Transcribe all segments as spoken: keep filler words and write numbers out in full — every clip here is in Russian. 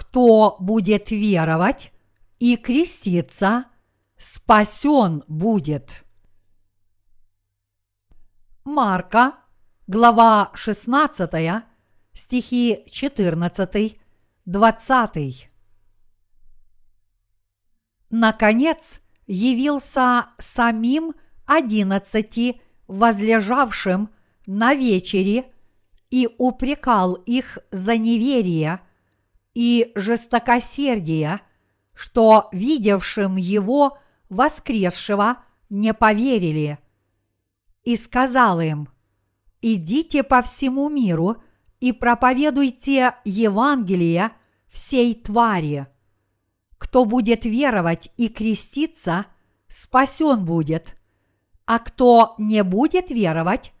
Кто будет веровать и креститься, спасен будет. Марка, глава шестнадцатая, стихи четырнадцатый, двадцатый. Наконец явился самим одиннадцати возлежавшим на вечере и упрекал их за неверие и жестокосердие, что видевшим его воскресшего не поверили, и сказал им: «Идите по всему миру и проповедуйте Евангелие всей твари. Кто будет веровать и креститься, спасен будет, а кто не будет веровать,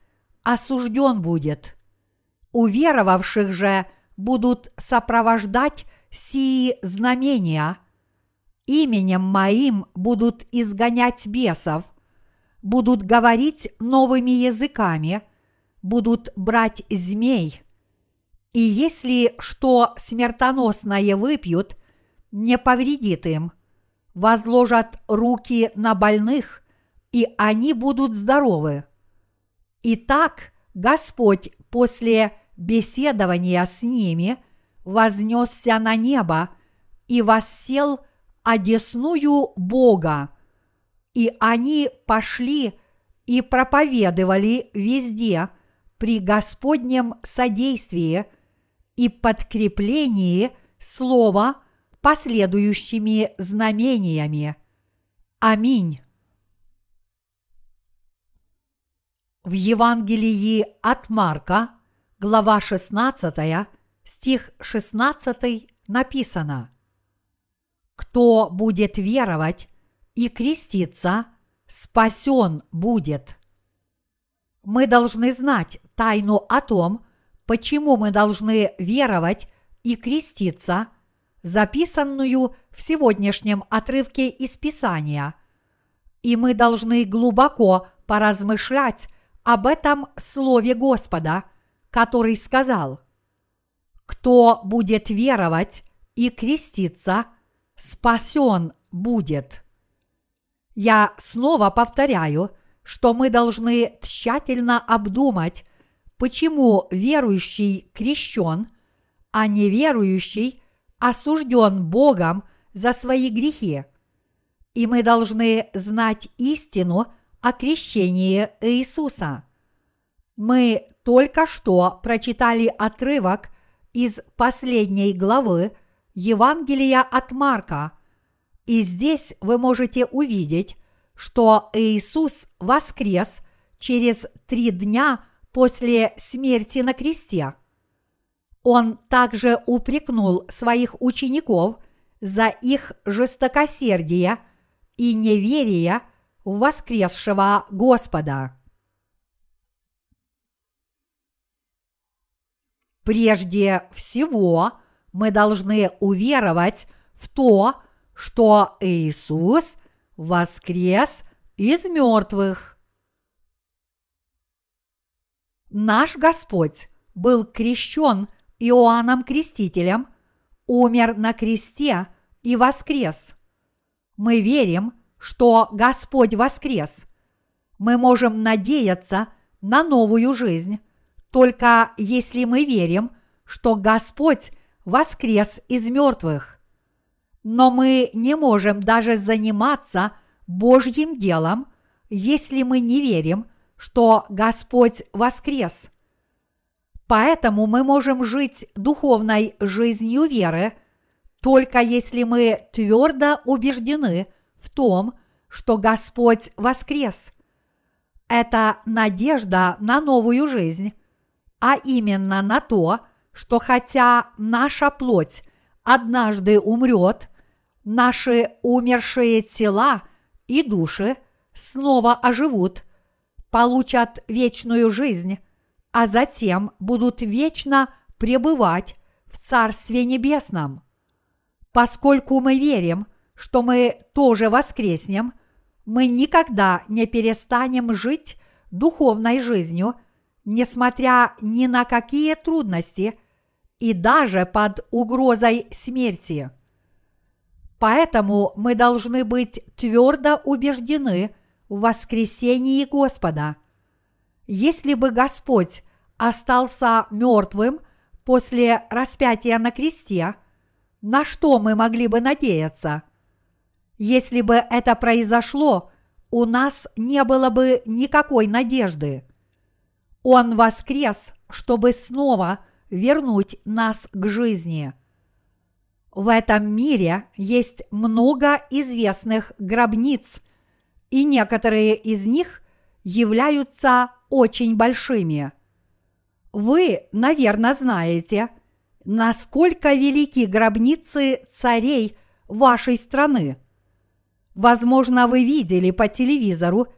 осужден будет. Уверовавших же будут сопровождать сии знамения: именем моим будут изгонять бесов, будут говорить новыми языками, будут брать змей, и если что смертоносное выпьют, не повредит им, возложат руки на больных, и они будут здоровы». Итак, Господь после беседования с ними вознесся на небо и воссел одесную Бога, и они пошли и проповедовали везде при Господнем содействии и подкреплении слова последующими знамениями. Аминь. В Евангелии от Марка, глава шестнадцатая, стих шестнадцатый написано: «Кто будет веровать и креститься, спасен будет». Мы должны знать тайну о том, почему мы должны веровать и креститься, записанную в сегодняшнем отрывке из Писания, и мы должны глубоко поразмышлять об этом слове Господа, который сказал: «Кто будет веровать и креститься, спасен будет». Я снова повторяю, что мы должны тщательно обдумать, почему верующий крещен, а неверующий осужден Богом за свои грехи. И мы должны знать истину о крещении Иисуса. Мы только что прочитали отрывок из последней главы Евангелия от Марка, и здесь вы можете увидеть, что Иисус воскрес через три дня после смерти на кресте. Он также упрекнул своих учеников за их жестокосердие и неверие в воскресшего Господа. Прежде всего, мы должны уверовать в то, что Иисус воскрес из мертвых. Наш Господь был крещен Иоанном Крестителем, умер на кресте и воскрес. Мы верим, что Господь воскрес. Мы можем надеяться на новую жизнь, только если мы верим, что Господь воскрес из мертвых. Но мы не можем даже заниматься Божьим делом, если мы не верим, что Господь воскрес. Поэтому мы можем жить духовной жизнью веры, только если мы твердо убеждены в том, что Господь воскрес. Это надежда на новую жизнь, а именно на то, что хотя наша плоть однажды умрет, наши умершие тела и души снова оживут, получат вечную жизнь, а затем будут вечно пребывать в Царстве Небесном. Поскольку мы верим, что мы тоже воскреснем, мы никогда не перестанем жить духовной жизнью, несмотря ни на какие трудности, и даже под угрозой смерти. Поэтому мы должны быть твердо убеждены в воскресении Господа. Если бы Господь остался мертвым после распятия на кресте, на что мы могли бы надеяться? Если бы это произошло, у нас не было бы никакой надежды. Он воскрес, чтобы снова вернуть нас к жизни. В этом мире есть много известных гробниц, и некоторые из них являются очень большими. Вы, наверное, знаете, насколько велики гробницы царей вашей страны. Возможно, вы видели по телевизору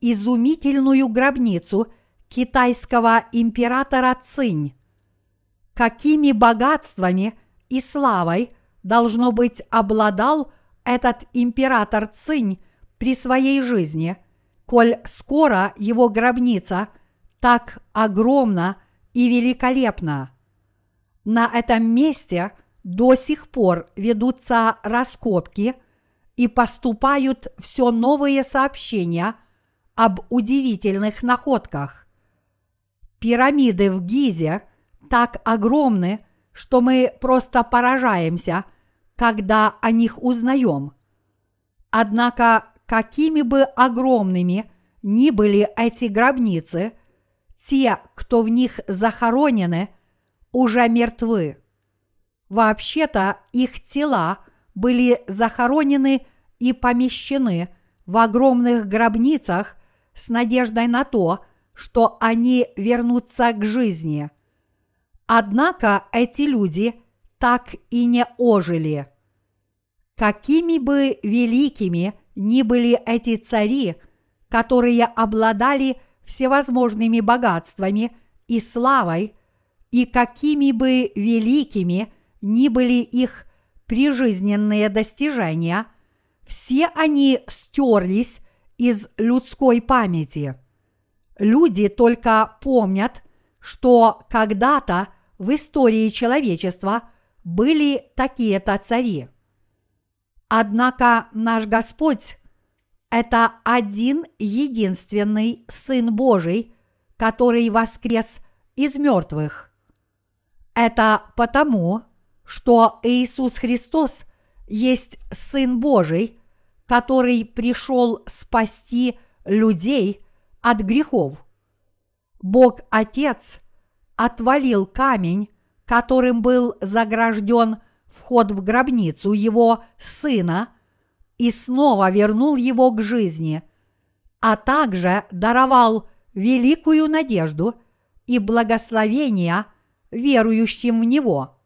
изумительную гробницу китайского императора Цинь. Какими богатствами и славой, должно быть, обладал этот император Цинь при своей жизни, коль скоро его гробница так огромна и великолепна. На этом месте до сих пор ведутся раскопки и поступают все новые сообщения об удивительных находках. Пирамиды в Гизе так огромны, что мы просто поражаемся, когда о них узнаем. Однако, какими бы огромными ни были эти гробницы, те, кто в них захоронены, уже мертвы. Вообще-то их тела были захоронены и помещены в огромных гробницах с надеждой на то, что они вернутся к жизни. Однако эти люди так и не ожили. Какими бы великими ни были эти цари, которые обладали всевозможными богатствами и славой, и какими бы великими ни были их прижизненные достижения, все они стерлись из людской памяти. Люди только помнят, что когда-то в истории человечества были такие-то цари. Однако наш Господь – это один единственный Сын Божий, который воскрес из мертвых. Это потому, что Иисус Христос есть Сын Божий, который пришел спасти людей от грехов. Бог Отец отвалил камень, которым был загражден вход в гробницу его сына, и снова вернул его к жизни, а также даровал великую надежду и благословения верующим в него.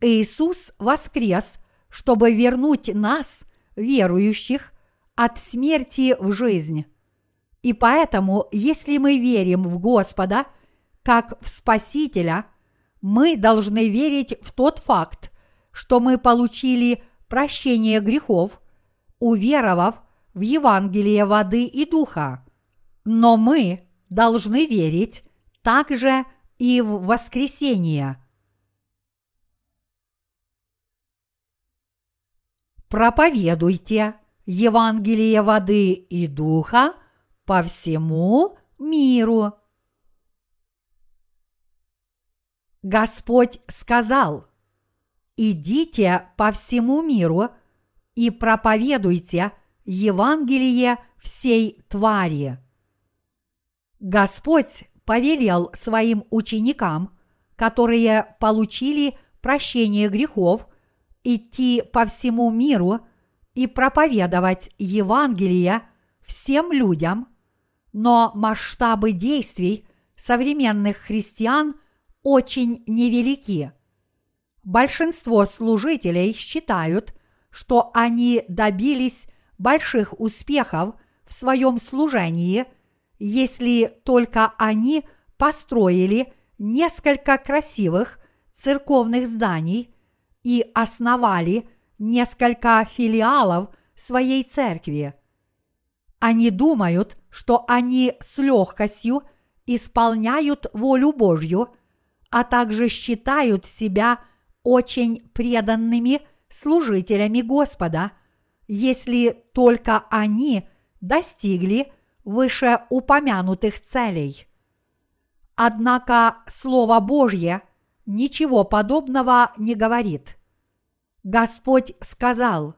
Иисус воскрес, чтобы вернуть нас, верующих, от смерти в жизнь. И поэтому, если мы верим в Господа как в Спасителя, мы должны верить в тот факт, что мы получили прощение грехов, уверовав в Евангелие воды и духа. Но мы должны верить также и в воскресение. Проповедуйте Евангелие воды и духа по всему миру. Господь сказал: «Идите по всему миру и проповедуйте Евангелие всей твари». Господь повелел своим ученикам, которые получили прощение грехов, идти по всему миру и проповедовать Евангелие всем людям. Но масштабы действий современных христиан очень невелики. Большинство служителей считают, что они добились больших успехов в своем служении, если только они построили несколько красивых церковных зданий и основали несколько филиалов своей церкви. Они думают, что они с легкостью исполняют волю Божью, а также считают себя очень преданными служителями Господа, если только они достигли вышеупомянутых целей. Однако Слово Божье ничего подобного не говорит. Господь сказал: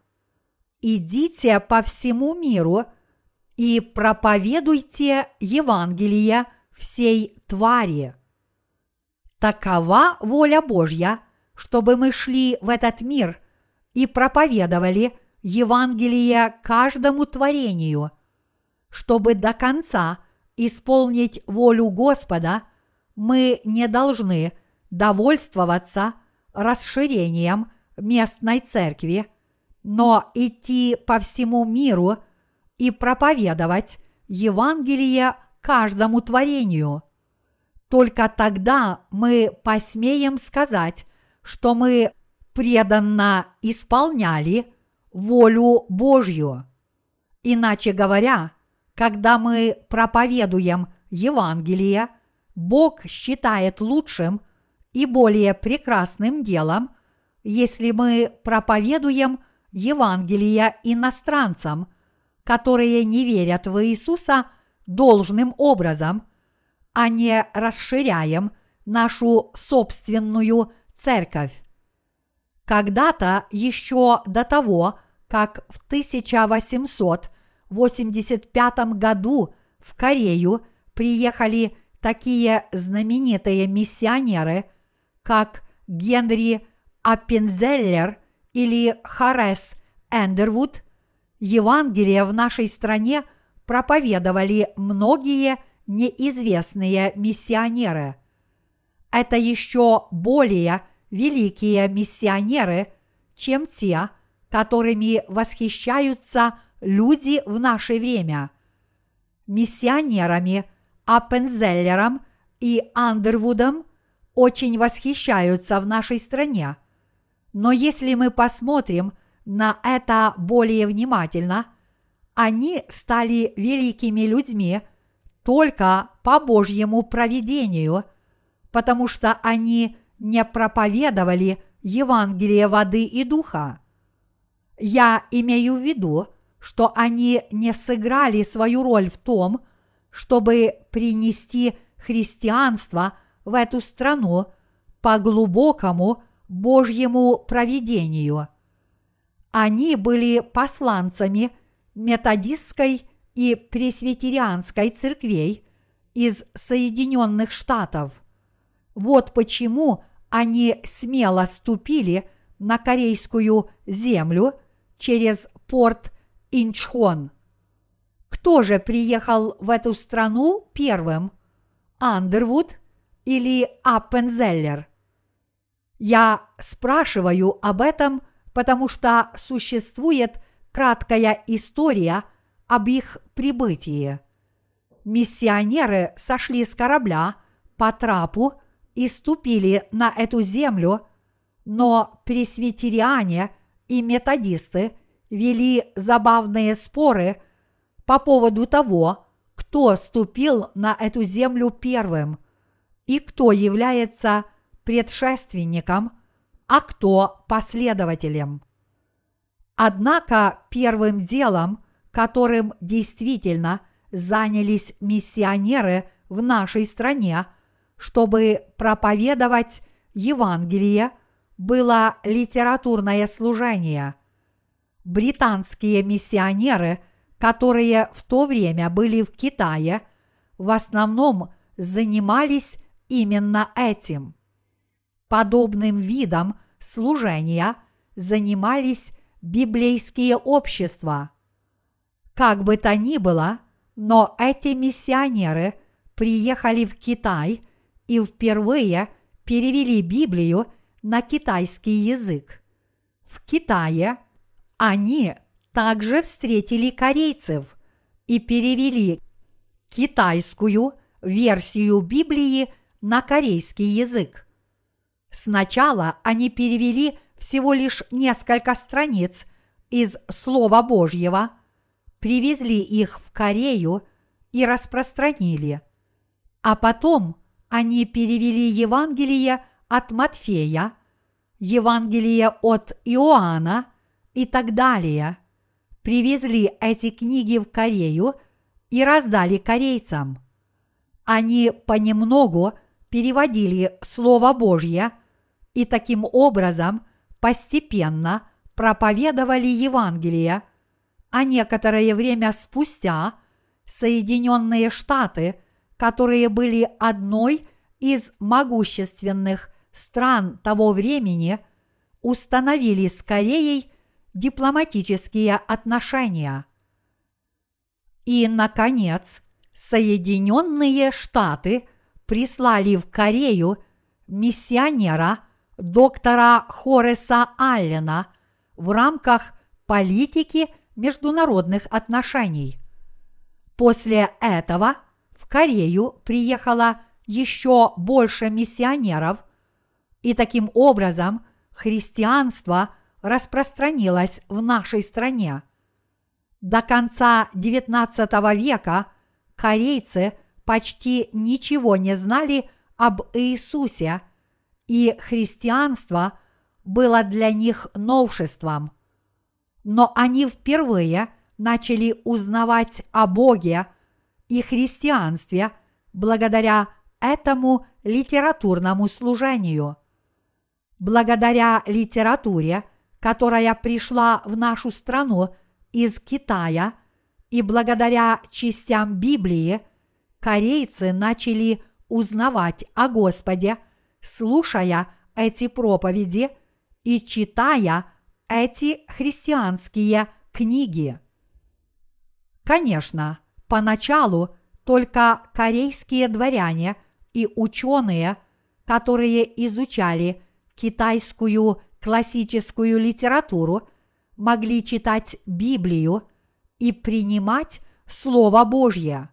«Идите по всему миру и проповедуйте Евангелие всей твари». Такова воля Божья, чтобы мы шли в этот мир и проповедовали Евангелие каждому творению. Чтобы до конца исполнить волю Господа, мы не должны довольствоваться расширением местной церкви, но идти по всему миру и проповедовать Евангелие каждому творению. Только тогда мы посмеем сказать, что мы преданно исполняли волю Божью. Иначе говоря, когда мы проповедуем Евангелие, Бог считает лучшим и более прекрасным делом, если мы проповедуем Евангелие иностранцам, которые не верят в Иисуса должным образом, а не расширяем нашу собственную церковь. Когда-то еще до того, как в тысяча восемьсот восемьдесят пятом году в Корею приехали такие знаменитые миссионеры, как Генри Аппензеллер или Хорес Эндервуд, Евангелие в нашей стране проповедовали многие неизвестные миссионеры. Это еще более великие миссионеры, чем те, которыми восхищаются люди в наше время. Миссионерами Аппензеллером и Андервудом очень восхищаются в нашей стране. Но если мы посмотрим на это более внимательно, они стали великими людьми только по Божьему провидению, потому что они не проповедовали Евангелие воды и духа. Я имею в виду, что они не сыграли свою роль в том, чтобы принести христианство в эту страну по глубокому Божьему провидению. Они были посланцами методистской и пресвитерианской церквей из Соединенных Штатов. Вот почему они смело ступили на корейскую землю через порт Инчхон. Кто же приехал в эту страну первым? Андервуд или Аппензеллер? Я спрашиваю об этом, потому что существует краткая история об их прибытии. Миссионеры сошли с корабля по трапу и ступили на эту землю, но пресвитериане и методисты вели забавные споры по поводу того, кто ступил на эту землю первым и кто является предшественником, а кто последователем. Однако первым делом, которым действительно занялись миссионеры в нашей стране, чтобы проповедовать Евангелие, было литературное служение. Британские миссионеры, которые в то время были в Китае, в основном занимались именно этим. Подобным видом служения занимались библейские общества. Как бы то ни было, но эти миссионеры приехали в Китай и впервые перевели Библию на китайский язык. В Китае они также встретили корейцев и перевели китайскую версию Библии на корейский язык. Сначала они перевели всего лишь несколько страниц из Слова Божьего, привезли их в Корею и распространили, а потом они перевели Евангелие от Матфея, Евангелие от Иоанна и так далее. Привезли эти книги в Корею и раздали корейцам. Они понемногу переводили Слово Божье и таким образом постепенно проповедовали Евангелие, а некоторое время спустя Соединенные Штаты, которые были одной из могущественных стран того времени, установили с Кореей дипломатические отношения. И, наконец, Соединенные Штаты прислали в Корею миссионера доктора Хореса Аллена в рамках политики международных отношений. После этого в Корею приехало еще больше миссионеров, и таким образом христианство распространилось в нашей стране. До конца девятнадцатого века корейцы почти ничего не знали об Иисусе, и христианство было для них новшеством. Но они впервые начали узнавать о Боге и христианстве благодаря этому литературному служению. Благодаря литературе, которая пришла в нашу страну из Китая, и благодаря частям Библии, корейцы начали узнавать о Господе, слушая эти проповеди и читая эти христианские книги. Конечно, поначалу только корейские дворяне и ученые, которые изучали китайскую классическую литературу, могли читать Библию и принимать Слово Божье.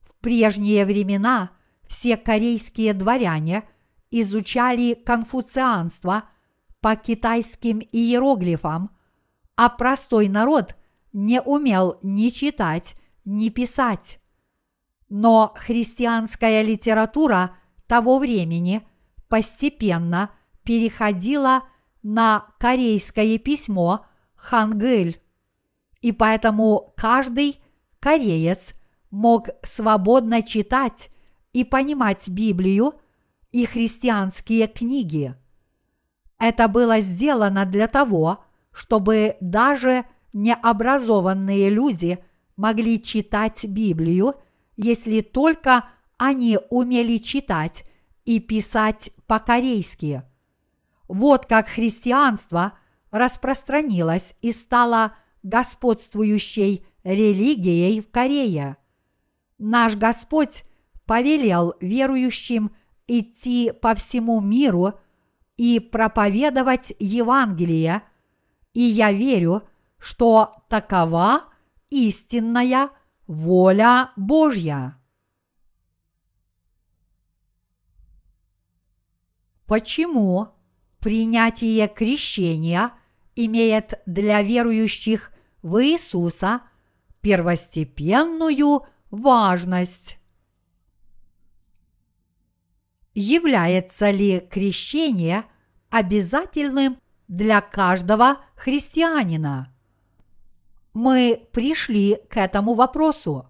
В прежние времена все корейские дворяне изучали конфуцианство по китайским иероглифам, а простой народ не умел ни читать, ни писать. Но христианская литература того времени постепенно переходила на корейское письмо хангыль, и поэтому каждый кореец мог свободно читать и понимать Библию и христианские книги. Это было сделано для того, чтобы даже необразованные люди могли читать Библию, если только они умели читать и писать по-корейски. Вот как христианство распространилось и стало господствующей религией в Корее. Наш Господь повелел верующим идти по всему миру и проповедовать Евангелие, и я верю, что такова истинная воля Божья. Почему принятие крещения имеет для верующих в Иисуса первостепенную важность? Является ли крещение обязательным для каждого христианина? Мы пришли к этому вопросу.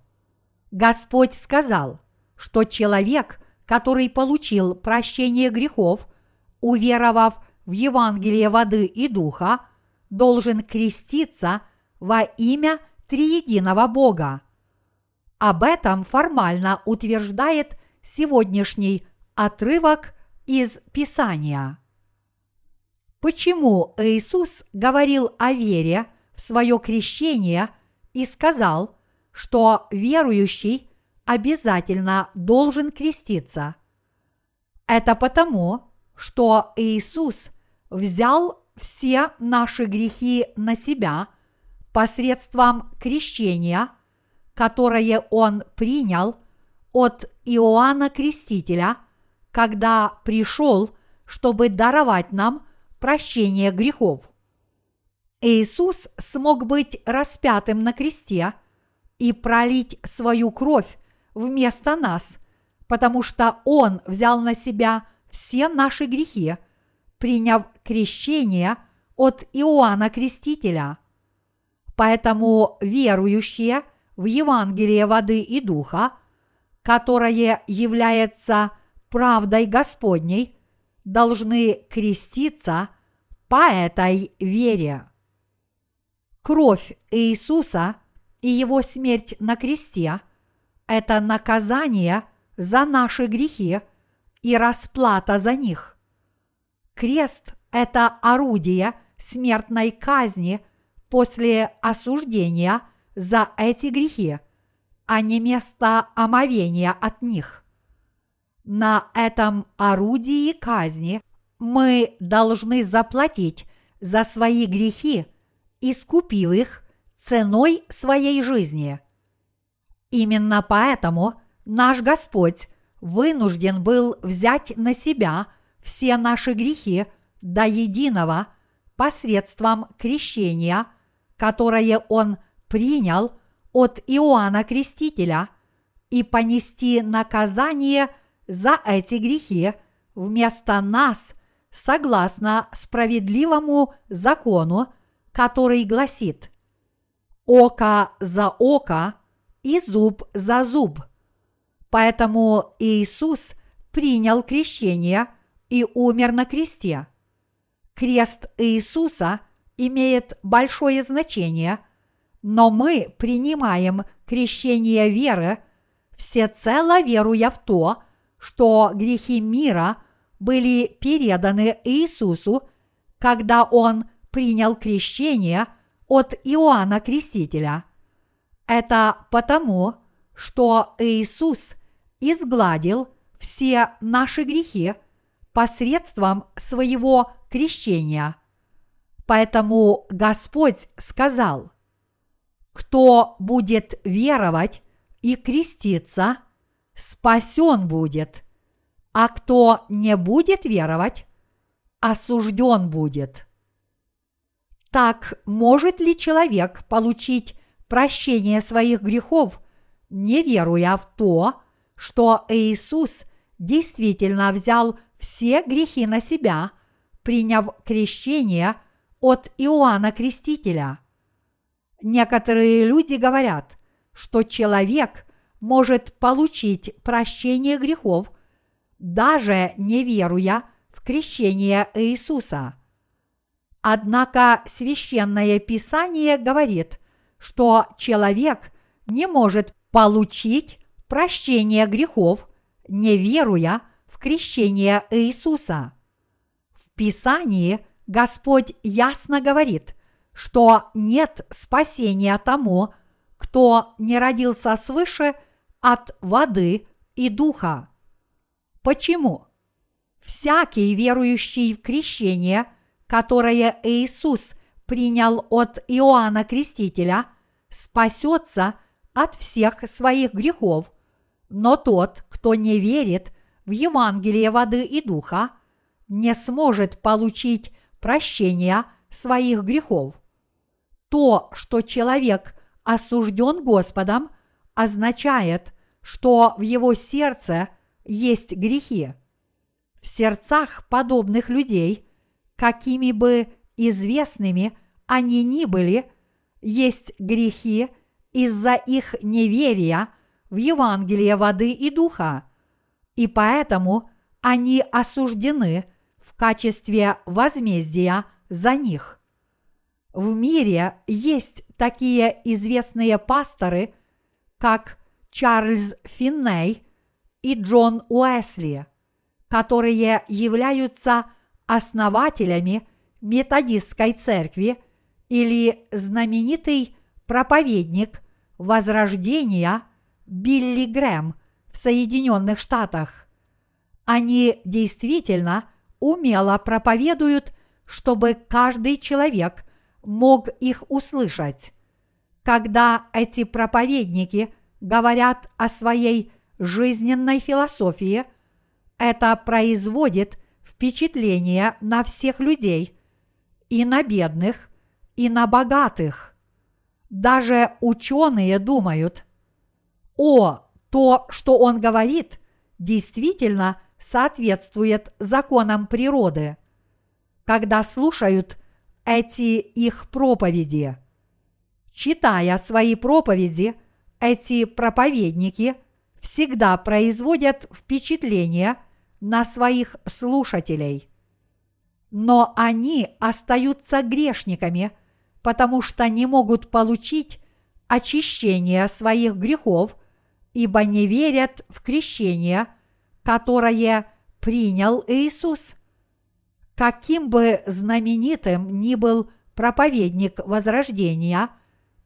Господь сказал, что человек, который получил прощение грехов, уверовав в Евангелие воды и духа, должен креститься во имя триединого Бога. Об этом формально утверждает сегодняшний отрывок из Писания. Почему Иисус говорил о вере в свое крещение и сказал, что верующий обязательно должен креститься? Это потому, что Иисус взял все наши грехи на себя посредством крещения, которое Он принял от Иоанна Крестителя, когда пришел, чтобы даровать нам прощение грехов. Иисус смог быть распятым на кресте и пролить свою кровь вместо нас, потому что Он взял на себя все наши грехи, приняв крещение от Иоанна Крестителя. Поэтому верующие в Евангелие воды и духа, которое является правдой Господней, должны креститься по этой вере. Кровь Иисуса и Его смерть на кресте – это наказание за наши грехи и расплата за них. Крест – это орудие смертной казни после осуждения за эти грехи, а не место омовения от них. На этом орудии казни мы должны заплатить за свои грехи, искупив их ценой своей жизни. Именно поэтому наш Господь вынужден был взять на себя все наши грехи до единого посредством крещения, которое Он принял от Иоанна Крестителя, и понести наказание за эти грехи вместо нас согласно справедливому закону, который гласит: «Око за око и зуб за зуб». Поэтому Иисус принял крещение и умер на кресте. Крест Иисуса имеет большое значение, но мы принимаем крещение веры, всецело веруя в то, что грехи мира были переданы Иисусу, когда Он принял крещение от Иоанна Крестителя. Это потому, что Иисус изгладил все наши грехи посредством своего крещения. Поэтому Господь сказал: «Кто будет веровать и креститься, спасен будет, а кто не будет веровать, осужден будет». Так может ли человек получить прощение своих грехов, не веруя в то, что Иисус действительно взял все грехи на себя, приняв крещение от Иоанна Крестителя? Некоторые люди говорят, что человек может получить прощение грехов, даже не веруя в крещение Иисуса. Однако Священное Писание говорит, что человек не может получить прощение грехов, не веруя в крещение Иисуса. В Писании Господь ясно говорит, что нет спасения тому, кто не родился свыше от воды и духа. Почему? Всякий, верующий в крещение, которое Иисус принял от Иоанна Крестителя, спасется от всех своих грехов, но тот, кто не верит в Евангелие воды и духа, не сможет получить прощение своих грехов. То, что человек осужден Господом, означает, что в его сердце есть грехи. В сердцах подобных людей, какими бы известными они ни были, есть грехи из-за их неверия в Евангелие воды и духа, и поэтому они осуждены в качестве возмездия за них. В мире есть такие известные пасторы, как Чарльз Финней и Джон Уэсли, которые являются основателями методистской церкви, или знаменитый проповедник Возрождения Билли Грэм в Соединенных Штатах. Они действительно умело проповедуют, чтобы каждый человек мог их услышать. Когда эти проповедники говорят о своей жизненной философии, это производит впечатление на всех людей, и на бедных, и на богатых. Даже ученые думают: «О, то, что он говорит, действительно соответствует законам природы, когда слушают эти их проповеди. Читая свои проповеди, эти проповедники всегда производят впечатление на своих слушателей. Но они остаются грешниками, потому что не могут получить очищение своих грехов, ибо не верят в крещение, которое принял Иисус. Каким бы знаменитым ни был проповедник возрождения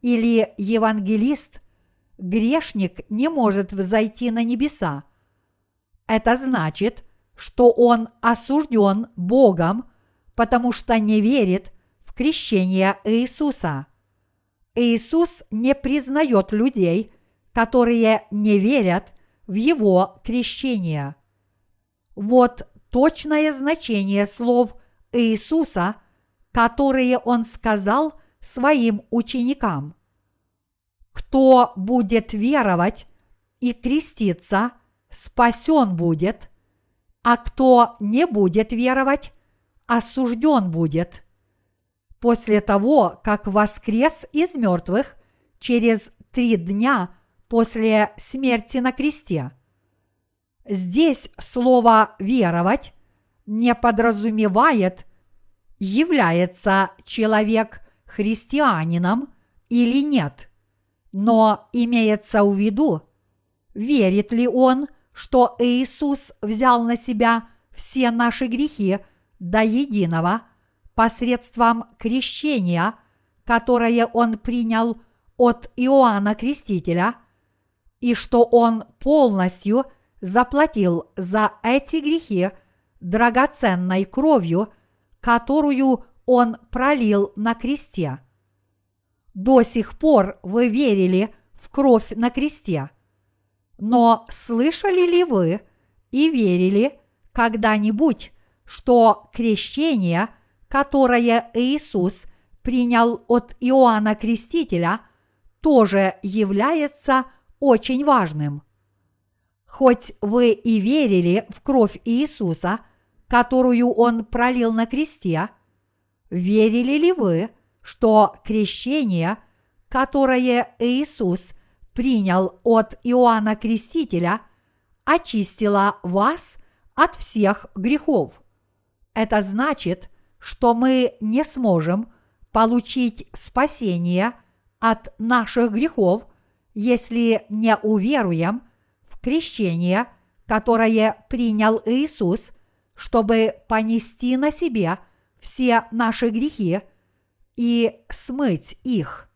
или евангелист, грешник не может взойти на небеса. Это значит, что он осужден Богом, потому что не верит в крещение Иисуса. Иисус не признает людей, которые не верят в его крещение. Вот точное значение слов Иисуса, которые он сказал своим ученикам. Кто будет веровать и креститься, спасен будет, а кто не будет веровать, осужден будет. После того, как воскрес из мертвых через три дня после смерти на кресте. Здесь слово «веровать» не подразумевает, является человек христианином или нет, но имеется в виду, верит ли он, что Иисус взял на себя все наши грехи до единого посредством крещения, которое он принял от Иоанна Крестителя, и что он полностью заплатил за эти грехи драгоценной кровью, которую он пролил на кресте. До сих пор вы верили в кровь на кресте, но слышали ли вы и верили когда-нибудь, что крещение, которое Иисус принял от Иоанна Крестителя, тоже является очень важным? Хоть вы и верили в кровь Иисуса, которую он пролил на кресте, верили ли вы, что крещение, которое Иисус принял от Иоанна Крестителя, очистило вас от всех грехов? Это значит, что мы не сможем получить спасение от наших грехов, если не уверуем в крещение, которое принял Иисус, чтобы понести на себе все наши грехи и смыть их.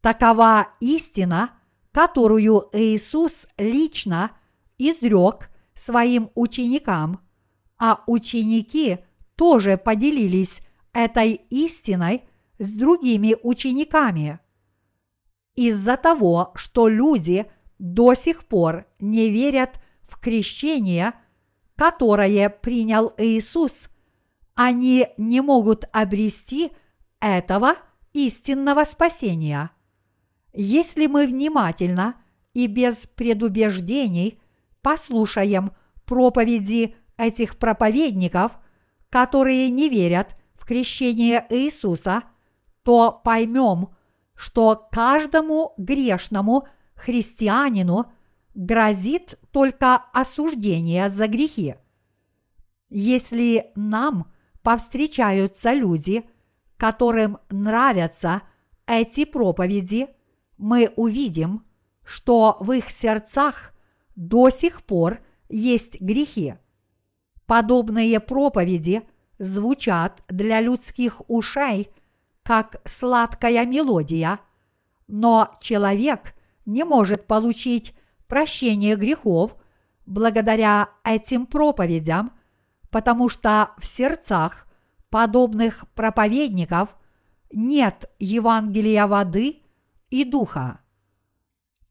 Такова истина, которую Иисус лично изрек своим ученикам, а ученики тоже поделились этой истиной с другими учениками. Из-за того, что люди до сих пор не верят в крещение, которое принял Иисус, они не могут обрести этого истинного спасения. Если мы внимательно и без предубеждений послушаем проповеди этих проповедников, которые не верят в крещение Иисуса, то поймем, что каждому грешному христианину грозит только осуждение за грехи. Если нам повстречаются люди, которым нравятся эти проповеди, мы увидим, что в их сердцах до сих пор есть грехи. Подобные проповеди звучат для людских ушей как сладкая мелодия, но человек не может получить прощение грехов благодаря этим проповедям, потому что в сердцах подобных проповедников нет Евангелия воды и духа.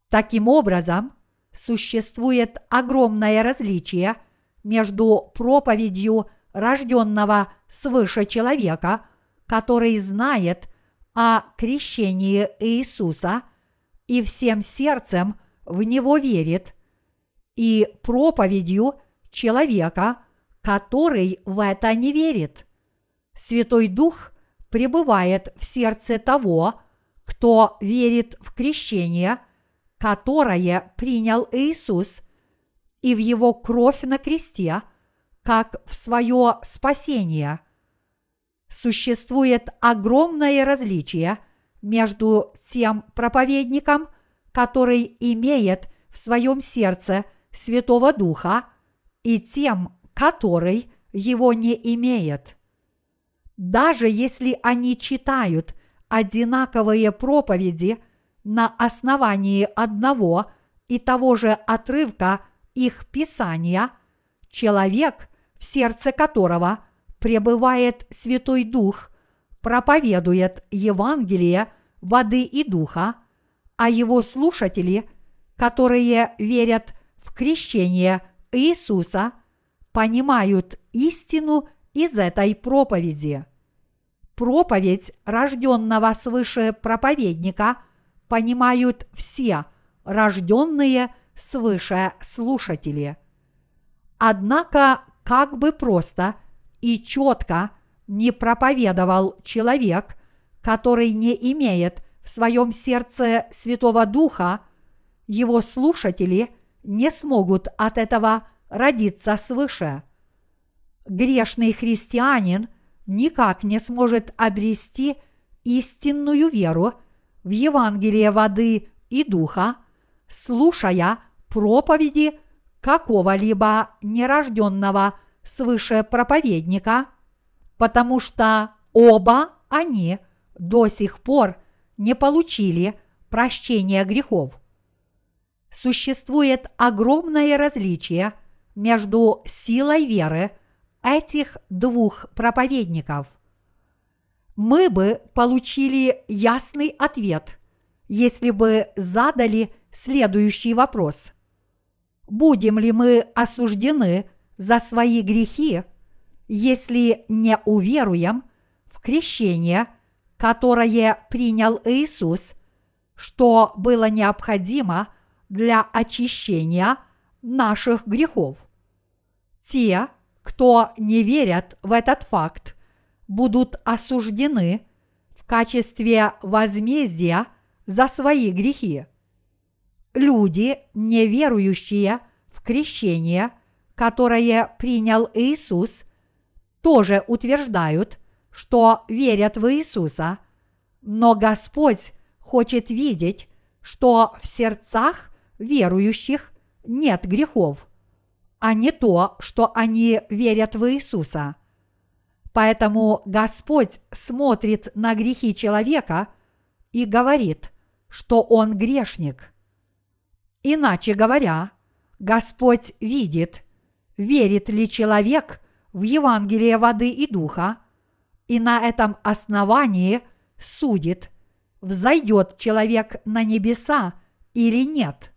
Таким образом, существует огромное различие между проповедью рожденного свыше человека, который знает о крещении Иисуса и всем сердцем в него верит, и проповедью человека, который в это не верит. Святой Дух пребывает в сердце того, кто верит в крещение, которое принял Иисус, и в Его кровь на кресте, как в свое спасение. Существует огромное различие между тем проповедником, который имеет в своем сердце Святого Духа, и тем, который его не имеет. Даже если они читают одинаковые проповеди на основании одного и того же отрывка их Писания, человек, в сердце которого пребывает Святой Дух, проповедует Евангелие воды и духа, а его слушатели, которые верят в крещение Иисуса, понимают истину из этой проповеди. Проповедь рожденного свыше проповедника понимают все рожденные свыше слушатели. Однако, как бы просто и четко не проповедовал человек, который не имеет в своем сердце Святого Духа, его слушатели не смогут от этого родиться свыше. Грешный христианин никак не сможет обрести истинную веру в Евангелие воды и духа, слушая проповеди какого-либо нерожденного свыше проповедника, потому что оба они до сих пор не получили прощения грехов. Существует огромное различие между силой веры этих двух проповедников. Мы бы получили ясный ответ, если бы задали следующий вопрос: будем ли мы осуждены за свои грехи, если не уверуем в крещение, которое принял Иисус, что было необходимо для очищения наших грехов? Те, кто не верят в этот факт, будут осуждены в качестве возмездия за свои грехи. Люди, не верующие в крещение, которое принял Иисус, тоже утверждают, что верят в Иисуса, но Господь хочет видеть, что в сердцах верующих нет грехов, а не то, что они верят в Иисуса. Поэтому Господь смотрит на грехи человека и говорит, что он грешник. Иначе говоря, Господь видит, верит ли человек в Евангелие воды и духа, и на этом основании судит, взойдет человек на небеса или нет.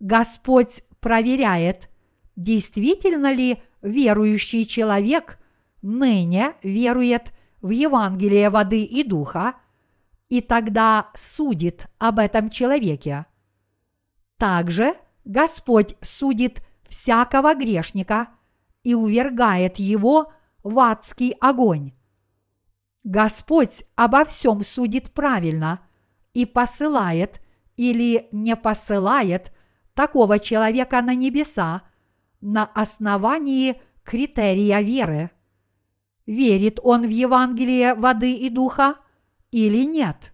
Господь проверяет, действительно ли верующий человек ныне верует в Евангелие воды и духа, и тогда судит об этом человеке. Также Господь судит всякого грешника и увергает его в адский огонь. Господь обо всем судит правильно и посылает или не посылает такого человека на небеса на основании критерия веры. Верит он в Евангелие воды и духа или нет?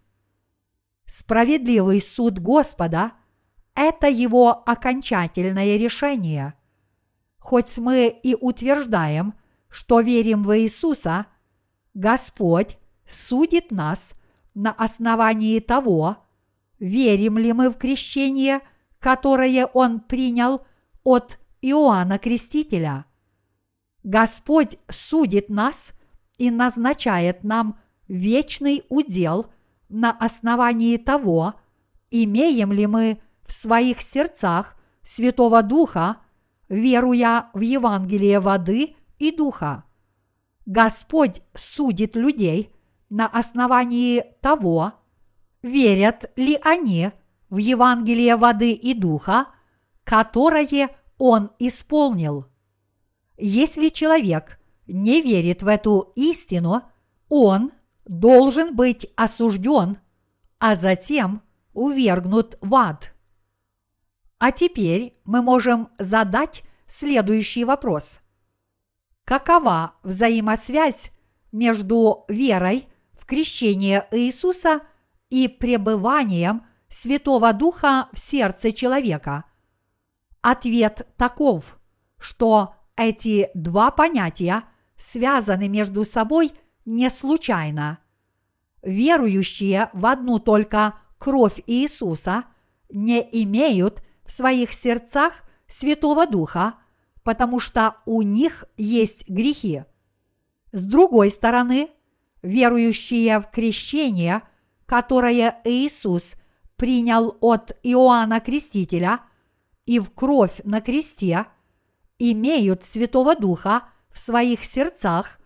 Справедливый суд Господа – это его окончательное решение. Хоть мы и утверждаем, что верим в Иисуса, Господь судит нас на основании того, верим ли мы в крещение, которое Он принял от Иоанна Крестителя. Господь судит нас и назначает нам вечный удел на основании того, имеем ли мы в своих сердцах Святого Духа, веруя в Евангелие воды и духа. Господь судит людей на основании того, верят ли они в Евангелие воды и духа, которое он исполнил. Если человек не верит в эту истину, он должен быть осужден, а затем увергнут в ад. А теперь мы можем задать следующий вопрос. Какова взаимосвязь между верой в крещение Иисуса и пребыванием Святого Духа в сердце человека? Ответ таков, что эти два понятия связаны между собой не случайно. Верующие в одну только кровь Иисуса не имеют в своих сердцах Святого Духа, потому что у них есть грехи. С другой стороны, верующие в крещение, которое Иисус принял от Иоанна Крестителя, и в кровь на кресте, имеют Святого Духа в своих сердцах,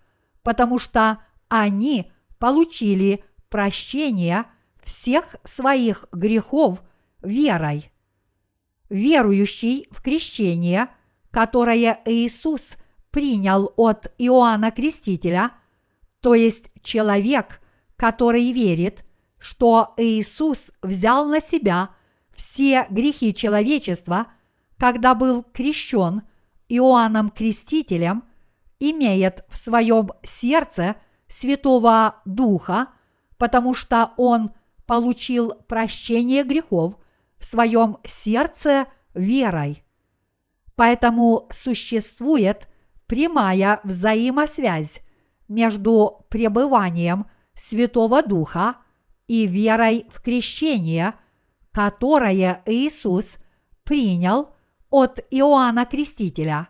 потому что они получили прощение всех своих грехов верой. Верующий в крещение, которое Иисус принял от Иоанна Крестителя, то есть человек, который верит, что Иисус взял на себя все грехи человечества, когда был крещен Иоанном Крестителем, имеет в своем сердце Святого Духа, потому что он получил прощение грехов в своем сердце верой. Поэтому существует прямая взаимосвязь между пребыванием Святого Духа и верой в крещение, которое Иисус принял от Иоанна Крестителя.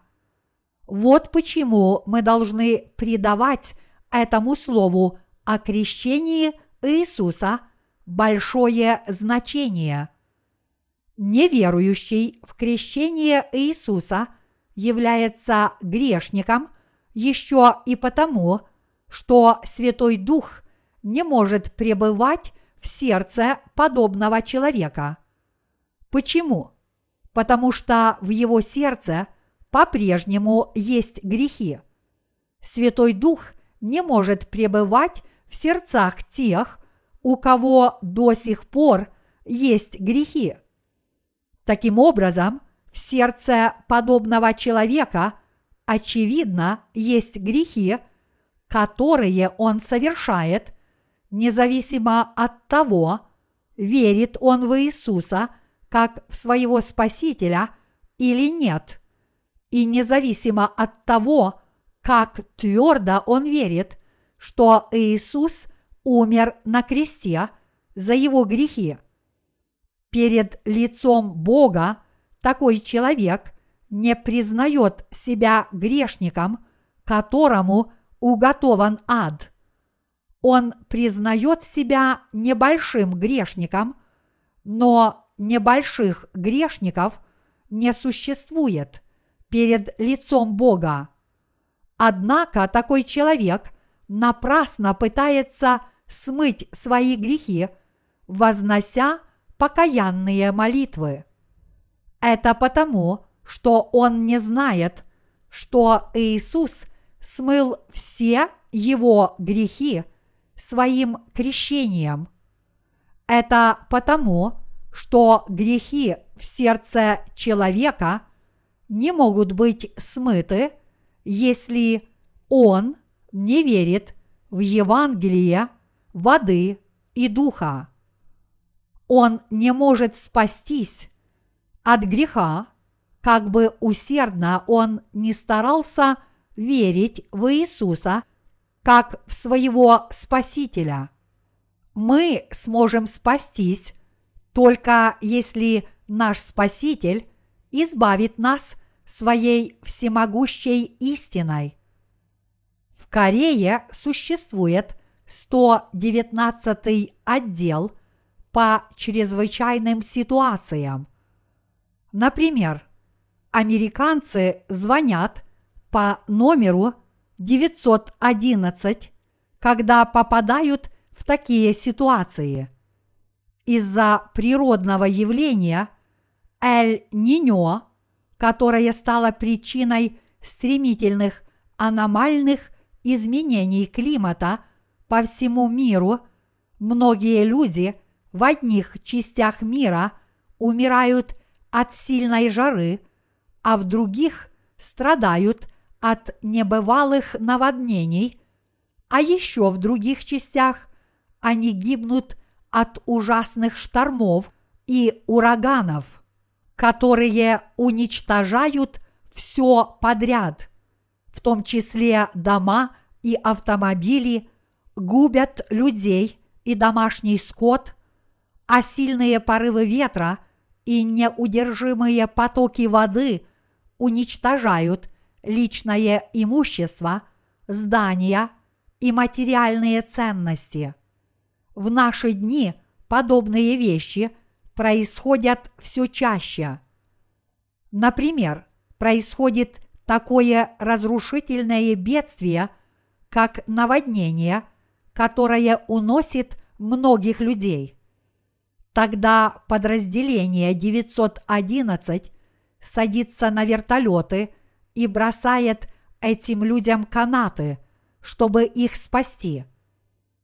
Вот почему мы должны придавать этому слову о крещении Иисуса большое значение. Неверующий в крещение Иисуса является грешником еще и потому, что Святой Дух не может пребывать в сердце подобного человека. Почему? Потому что в его сердце по-прежнему есть грехи. Святой Дух не может пребывать в сердцах тех, у кого до сих пор есть грехи. Таким образом, в сердце подобного человека, очевидно, есть грехи, которые он совершает, независимо от того, верит он в Иисуса как в своего Спасителя или нет, и независимо от того, как твердо он верит, что Иисус умер на кресте за его грехи. Перед лицом Бога такой человек не признает себя грешником, которому уготован ад. Он признает себя небольшим грешником, но небольших грешников не существует перед лицом Бога. Однако такой человек напрасно пытается смыть свои грехи, вознося покаянные молитвы. Это потому, что он не знает, что Иисус смыл все его грехи своим крещением. Это потому, что грехи в сердце человека не могут быть смыты, если он не верит в Евангелие воды и духа. Он не может спастись от греха, как бы усердно он ни старался верить в Иисуса, как в своего Спасителя. Мы сможем спастись, только если наш Спаситель избавит нас своей всемогущей истиной. В Корее существует сто девятнадцатый отдел по чрезвычайным ситуациям. Например, американцы звонят по номеру девятьсот одиннадцать, когда попадают в такие ситуации. Из-за природного явления Эль-Ниньо, которое стало причиной стремительных аномальных изменений климата по всему миру, многие люди в одних частях мира умирают от сильной жары, а в других страдают от небывалых наводнений, а еще в других частях они гибнут от ужасных штормов и ураганов, которые уничтожают все подряд, в том числе дома и автомобили, губят людей и домашний скот, а сильные порывы ветра и неудержимые потоки воды уничтожают личное имущество, здания и материальные ценности. В наши дни подобные вещи происходят все чаще. Например, происходит такое разрушительное бедствие, как наводнение, которое уносит многих людей. Тогда подразделение девятьсот одиннадцать садится на вертолеты и бросает этим людям канаты, чтобы их спасти.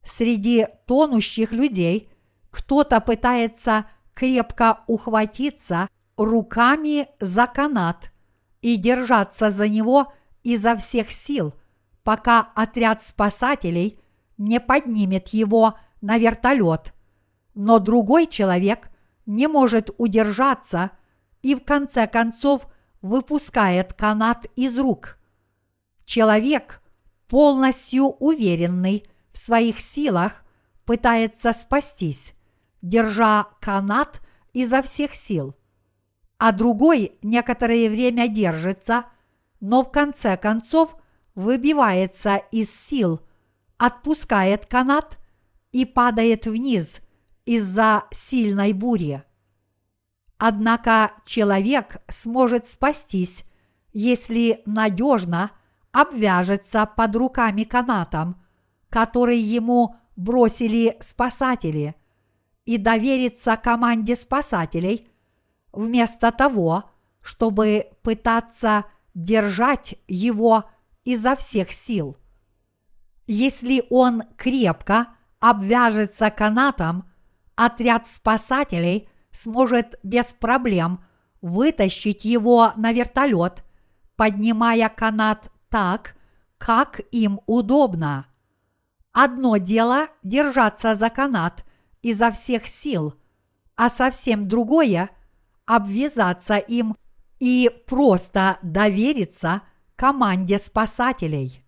Среди тонущих людей кто-то пытается крепко ухватиться руками за канат и держаться за него изо всех сил, пока отряд спасателей не поднимет его на вертолет. Но другой человек не может удержаться и в конце концов выпускает канат из рук. Человек, полностью уверенный в своих силах, пытается спастись, держа канат изо всех сил. А другой некоторое время держится, но в конце концов выбивается из сил, отпускает канат и падает вниз из-за сильной бури. Однако человек сможет спастись, если надежно обвяжется под руками канатом, который ему бросили спасатели, и доверится команде спасателей, вместо того, чтобы пытаться держать его изо всех сил. Если он крепко обвяжется канатом, отряд спасателей сможет без проблем вытащить его на вертолет, поднимая канат так, как им удобно. Одно дело держаться за канат изо всех сил, а совсем другое – обвязаться им и просто довериться команде спасателей.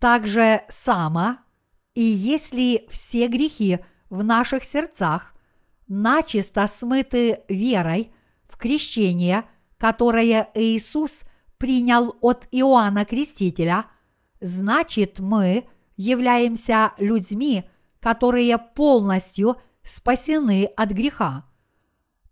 Так же само и если все грехи в наших сердцах начисто смыты верой в крещение, которое Иисус принял от Иоанна Крестителя, значит, мы являемся людьми, которые полностью спасены от греха.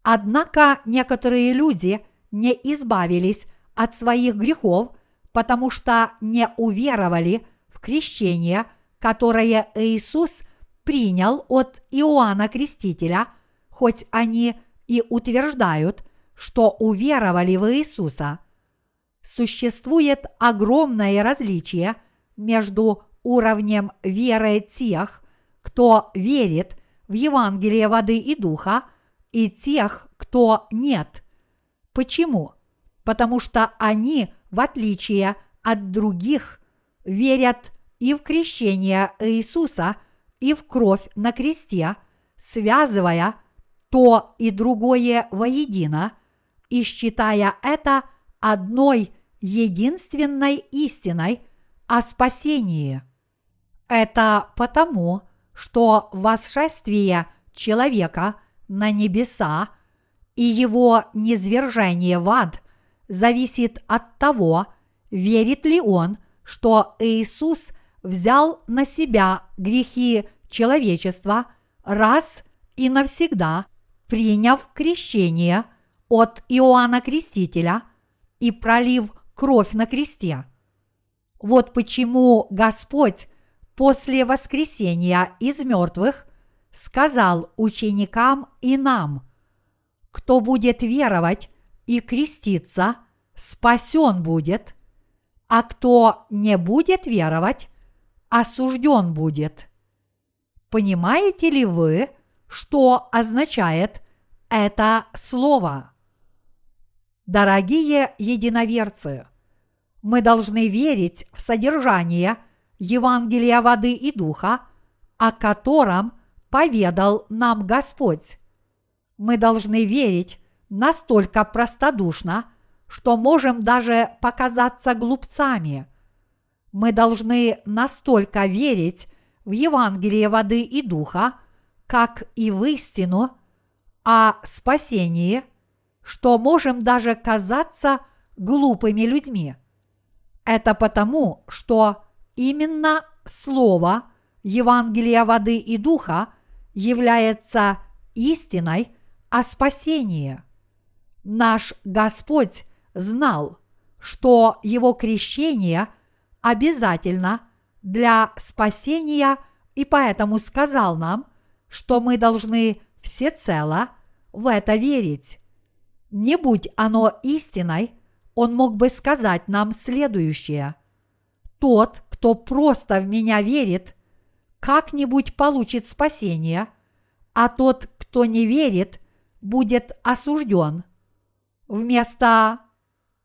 Однако некоторые люди не избавились от своих грехов, потому что не уверовали в крещение, которое Иисус принял от Иоанна Крестителя, хоть они и утверждают, что уверовали в Иисуса. Существует огромное различие между уровнем веры тех, кто верит в Евангелие воды и духа, и тех, кто нет. Почему? Потому что они, в отличие от других, верят и в крещение Иисуса, и в кровь на кресте, связывая то и другое воедино и считая это одной единственной истиной о спасении. Это потому, что восшествие человека на небеса и его низвержение в ад зависит от того, верит ли он, что Иисус взял на себя грехи человечества раз и навсегда, приняв крещение от Иоанна Крестителя и пролив кровь на кресте. Вот почему Господь после воскресения из мертвых сказал ученикам и нам: кто будет веровать и креститься, спасен будет, а кто не будет веровать, осужден будет. Понимаете ли вы, что означает это слово? Дорогие единоверцы, мы должны верить в содержание Евангелия воды и духа, о котором поведал нам Господь. Мы должны верить настолько простодушно, что можем даже показаться глупцами. Мы должны настолько верить в Евангелие воды и духа, как и в истину о спасении, что можем даже казаться глупыми людьми. Это потому, что именно слово Евангелия воды и духа является истиной о спасении. Наш Господь знал, что Его крещение обязательно для спасения, и поэтому сказал нам, что мы должны всецело в это верить. Не будь оно истиной, Он мог бы сказать нам следующее: «Тот, кто просто в Меня верит, как-нибудь получит спасение, а тот, кто не верит, будет осужден». Вместо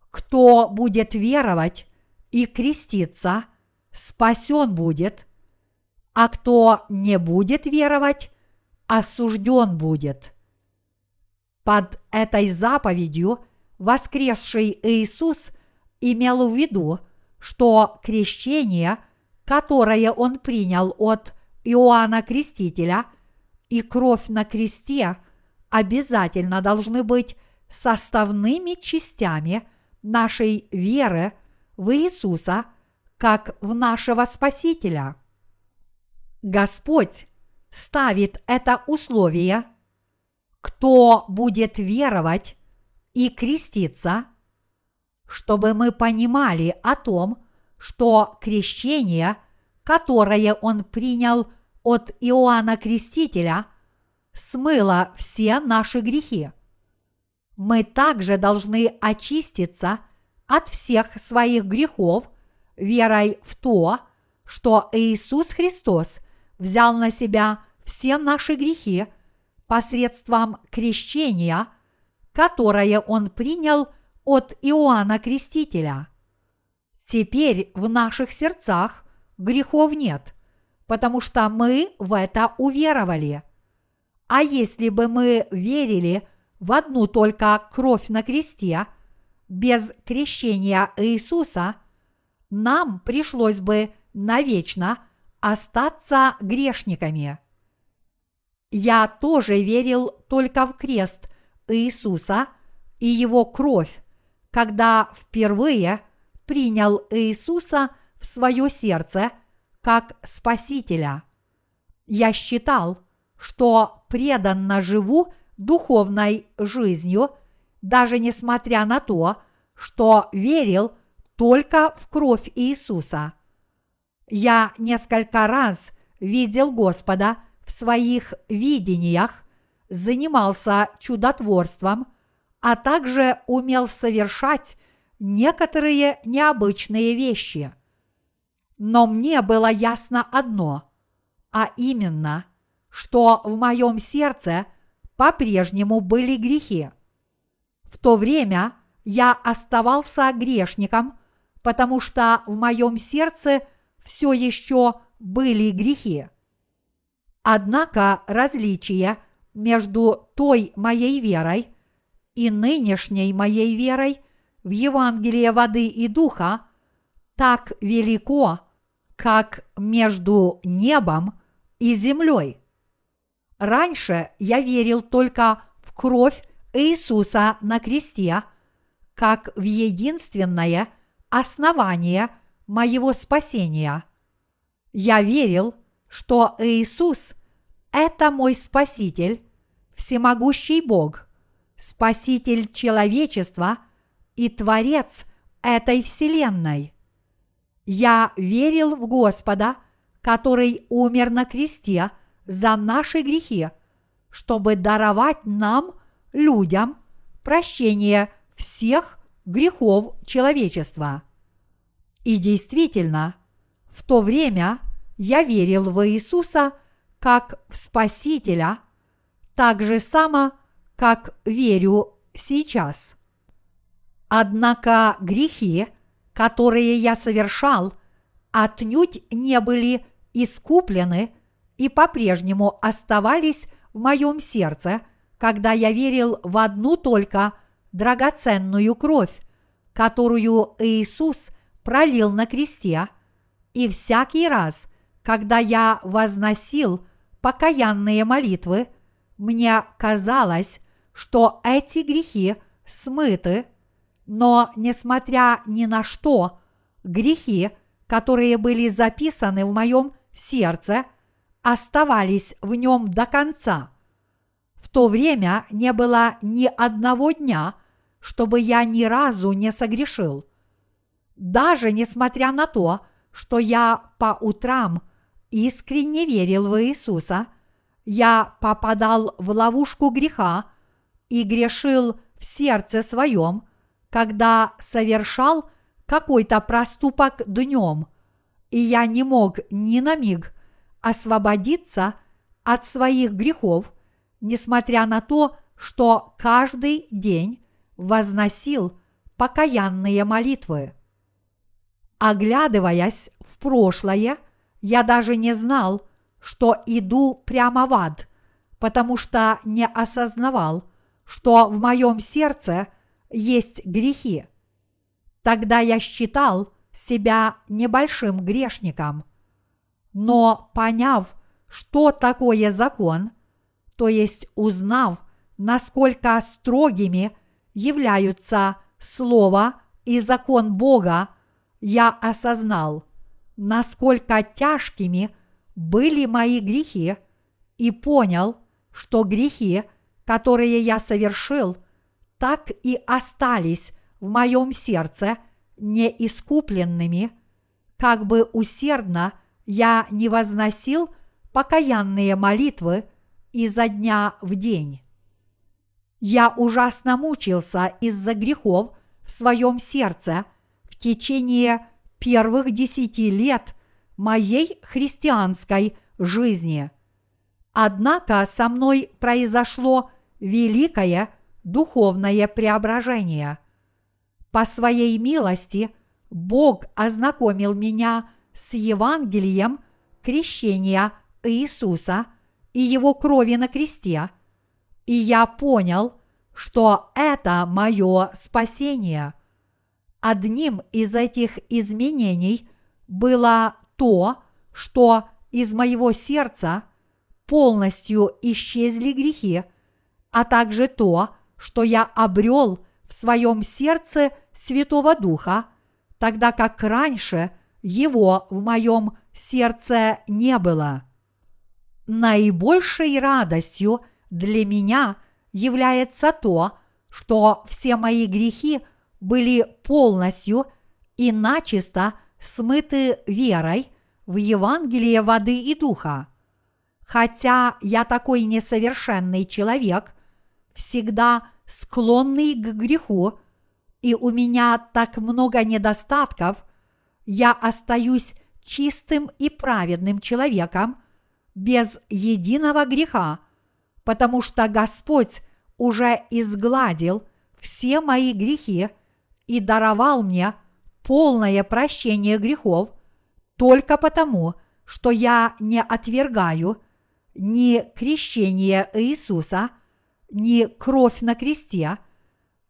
«кто будет веровать и креститься, спасен будет, а кто не будет веровать, осужден будет». Под этой заповедью воскресший Иисус имел в виду, что крещение, которое Он принял от Иоанна Крестителя, и кровь на кресте обязательно должны быть составными частями нашей веры в Иисуса, как в нашего Спасителя. Господь ставит это условие: кто будет веровать и креститься, чтобы мы понимали о том, что крещение, которое Он принял от Иоанна Крестителя, смыло все наши грехи. Мы также должны очиститься от всех своих грехов верой в то, что Иисус Христос взял на Себя все наши грехи посредством крещения, которое Он принял от Иоанна Крестителя. Теперь в наших сердцах грехов нет, потому что мы в это уверовали. А если бы мы верили в одну только кровь на кресте, без крещения Иисуса, нам пришлось бы навечно остаться грешниками. Я тоже верил только в крест Иисуса и Его кровь, когда впервые принял Иисуса в свое сердце как Спасителя. Я считал, что преданно живу духовной жизнью, даже несмотря на то, что верил только в кровь Иисуса. Я несколько раз видел Господа в своих видениях, занимался чудотворством, а также умел совершать некоторые необычные вещи. Но мне было ясно одно, а именно, что в моем сердце по-прежнему были грехи. В то время я оставался грешником, потому что в моем сердце все еще были грехи. Однако различие между той моей верой и нынешней моей верой в Евангелие воды и духа так велико, как между небом и землей. Раньше я верил только в кровь Иисуса на кресте, как в единственное основание моего спасения. Я верил, что Иисус – это мой Спаситель, всемогущий Бог, Спаситель человечества и Творец этой вселенной. Я верил в Господа, который умер на кресте за наши грехи, чтобы даровать нам людям прощение всех грехов человечества. И действительно, в то время я верил в Иисуса как в Спасителя, так же само, как верю сейчас. Однако грехи, которые я совершал, отнюдь не были искуплены и по-прежнему оставались в моем сердце, когда я верил в одну только драгоценную кровь, которую Иисус пролил на кресте, и всякий раз, когда я возносил покаянные молитвы, мне казалось, что эти грехи смыты, но, несмотря ни на что, грехи, которые были записаны в моем сердце, оставались в нем до конца. В то время не было ни одного дня, чтобы я ни разу не согрешил. Даже несмотря на то, что я по утрам искренне верил в Иисуса, я попадал в ловушку греха и грешил в сердце своем, когда совершал какой-то проступок днем, и я не мог ни на миг освободиться от своих грехов, несмотря на то, что каждый день возносил покаянные молитвы. Оглядываясь в прошлое, я даже не знал, что иду прямо в ад, потому что не осознавал, что в моем сердце есть грехи. Тогда я считал себя небольшим грешником. Но, поняв, что такое закон, то есть узнав, насколько строгими являются слово и закон Бога, я осознал, насколько тяжкими были мои грехи, и понял, что грехи, которые я совершил, так и остались в моем сердце неискупленными, как бы усердно я не возносил покаянные молитвы изо дня в день. Я ужасно мучился из-за грехов в своем сердце в течение первых десяти лет моей христианской жизни. Однако со мной произошло великое духовное преображение. По своей милости Бог ознакомил меня с Евангелием крещения Иисуса и Его крови на кресте, и я понял, что это мое спасение. Одним из этих изменений было то, что из моего сердца полностью исчезли грехи, а также то, что я обрел в своем сердце Святого Духа, тогда как раньше его в моем сердце не было. Наибольшей радостью для меня является то, что все мои грехи были полностью и начисто смыты верой в Евангелие воды и духа. Хотя я такой несовершенный человек, всегда склонный к греху, и у меня так много недостатков, я остаюсь чистым и праведным человеком без единого греха, потому что Господь уже изгладил все мои грехи и даровал мне полное прощение грехов только потому, что я не отвергаю ни крещение Иисуса, ни кровь на кресте,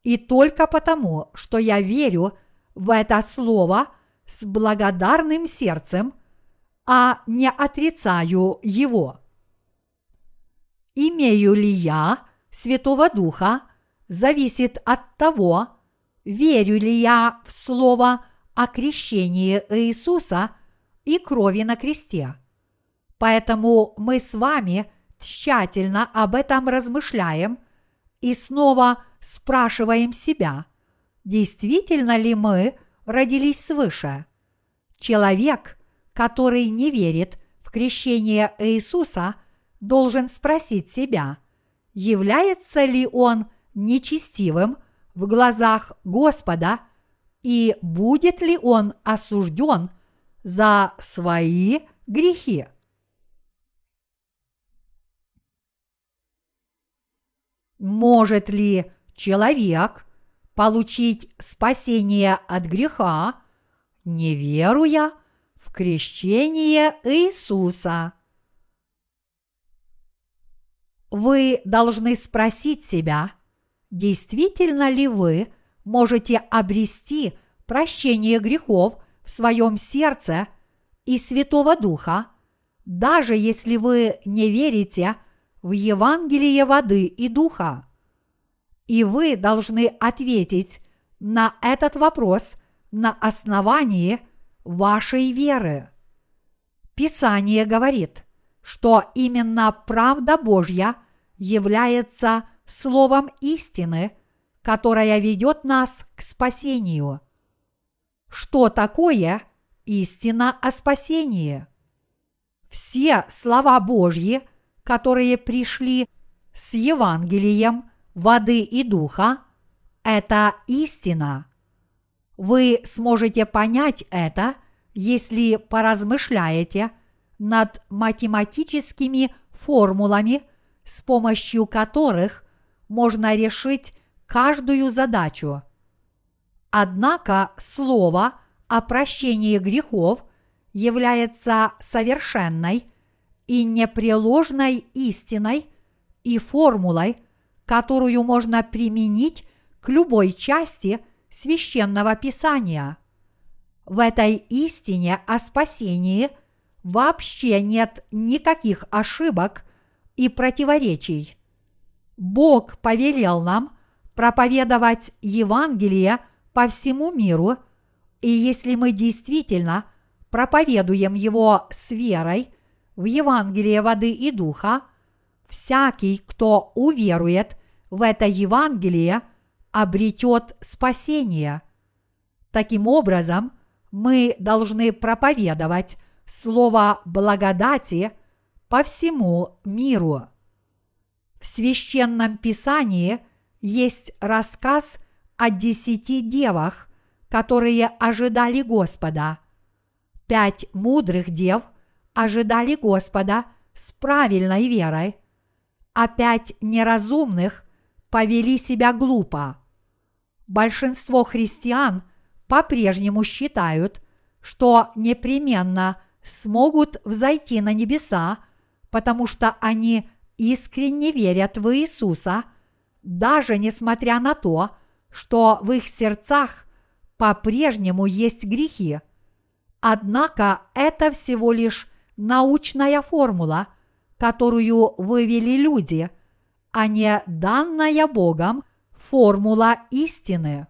и только потому, что я верю в это слово с благодарным сердцем, а не отрицаю его. Имею ли я Святого Духа, зависит от того, верю ли я в слово о крещении Иисуса и крови на кресте. Поэтому мы с вами тщательно об этом размышляем и снова спрашиваем себя, действительно ли мы родились свыше. Человек, который не верит в крещение Иисуса, должен спросить себя, является ли он нечестивым в глазах Господа и будет ли он осужден за свои грехи. Может ли человек получить спасение от греха, не веруя в крещение Иисуса? Вы должны спросить себя, действительно ли вы можете обрести прощение грехов в своем сердце и Святого Духа, даже если вы не верите в Евангелие воды и Духа. И вы должны ответить на этот вопрос на основании вашей веры. Писание говорит, что именно правда Божья является словом истины, которая ведет нас к спасению. Что такое истина о спасении? Все слова Божьи, которые пришли с Евангелием воды и духа, это истина. Вы сможете понять это, если поразмышляете над математическими формулами, с помощью которых можно решить каждую задачу. Однако слово о прощении грехов является совершенной и непреложной истиной и формулой, которую можно применить к любой части Священного Писания. В этой истине о спасении вообще нет никаких ошибок и противоречий. Бог повелел нам проповедовать Евангелие по всему миру, и если мы действительно проповедуем его с верой в Евангелие воды и духа, всякий, кто уверует в это Евангелие, обретет спасение. Таким образом, мы должны проповедовать слово благодати по всему миру. В Священном Писании есть рассказ о десяти девах, которые ожидали Господа. Пять мудрых дев ожидали Господа с правильной верой, а пять неразумных повели себя глупо. Большинство христиан по-прежнему считают, что непременно смогут взойти на небеса, потому что они искренне верят в Иисуса, даже несмотря на то, что в их сердцах по-прежнему есть грехи. Однако это всего лишь научная формула, которую вывели люди, а не данная Богом формула истины.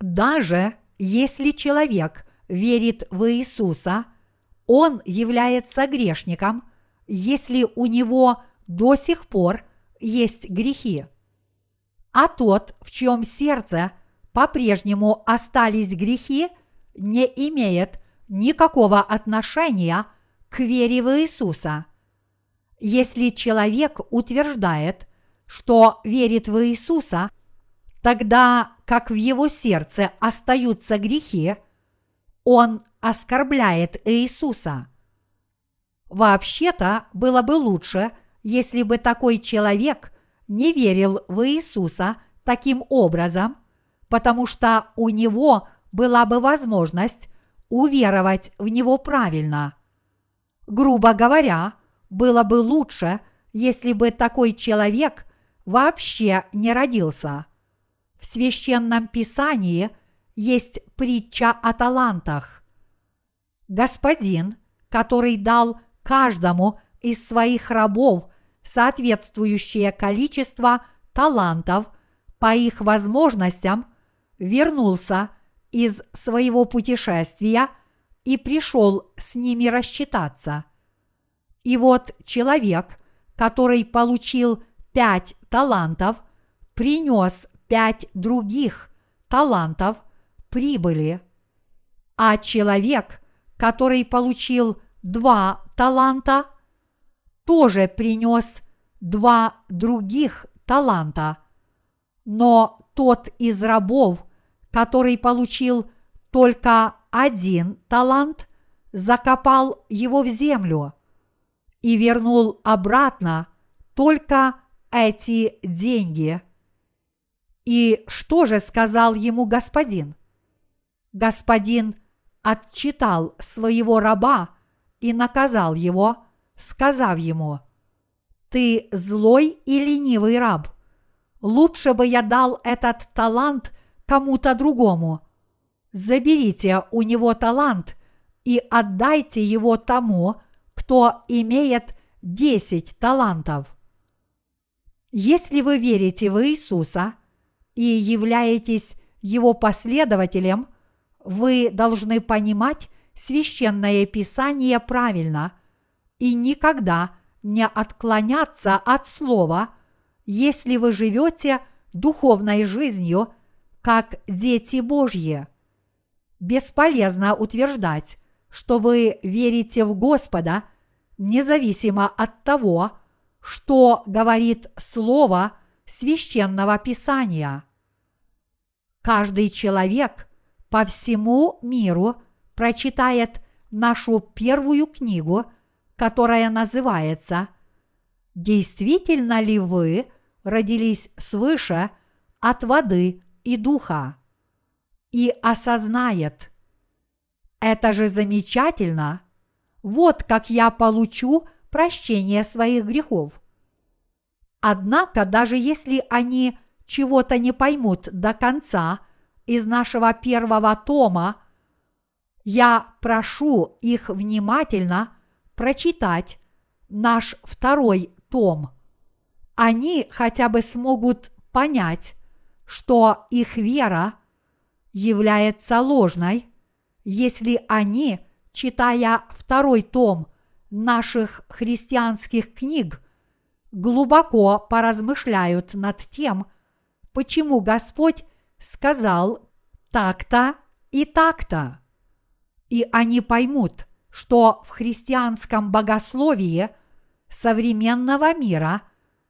Даже если человек верит в Иисуса, он является грешником, если у него до сих пор есть грехи. А тот, в чьем сердце по-прежнему остались грехи, не имеет никакого отношения к вере в Иисуса. Если человек утверждает, что верит в Иисуса, тогда как в его сердце остаются грехи, он оскорбляет Иисуса. Вообще-то было бы лучше, если бы такой человек не верил в Иисуса таким образом, потому что у него была бы возможность уверовать в него правильно. Грубо говоря, было бы лучше, если бы такой человек вообще не родился. В Священном Писании есть притча о талантах. Господин, который дал каждому из своих рабов соответствующее количество талантов по их возможностям, вернулся из своего путешествия и пришел с ними рассчитаться. И вот человек, который получил пять талантов, принес пять других талантов прибыли. А человек, который получил два таланта, тоже принес два других таланта, но тот из рабов, который получил только один талант, закопал его в землю и вернул обратно только эти деньги. И что же сказал ему господин? Господин отчитал своего раба и наказал его, сказав ему: «Ты злой и ленивый раб, лучше бы я дал этот талант кому-то другому. Заберите у него талант и отдайте его тому, кто имеет десять талантов». Если вы верите в Иисуса и являетесь Его последователем, вы должны понимать Священное Писание правильно и никогда не отклоняться от слова, если вы живете духовной жизнью, как дети Божьи. Бесполезно утверждать, что вы верите в Господа, независимо от того, что говорит слово Священного Писания. Каждый человек по всему миру прочитает нашу первую книгу, которая называется «Действительно ли вы родились свыше от воды и духа?» и осознает: «Это же замечательно! Вот как я получу прощение своих грехов». Однако, даже если они чего-то не поймут до конца из нашего первого тома, я прошу их внимательно прочитать наш второй том. Они хотя бы смогут понять, что их вера является ложной, если они, читая второй том наших христианских книг, глубоко поразмышляют над тем, почему Господь сказал так-то и так-то. И они поймут, что в христианском богословии современного мира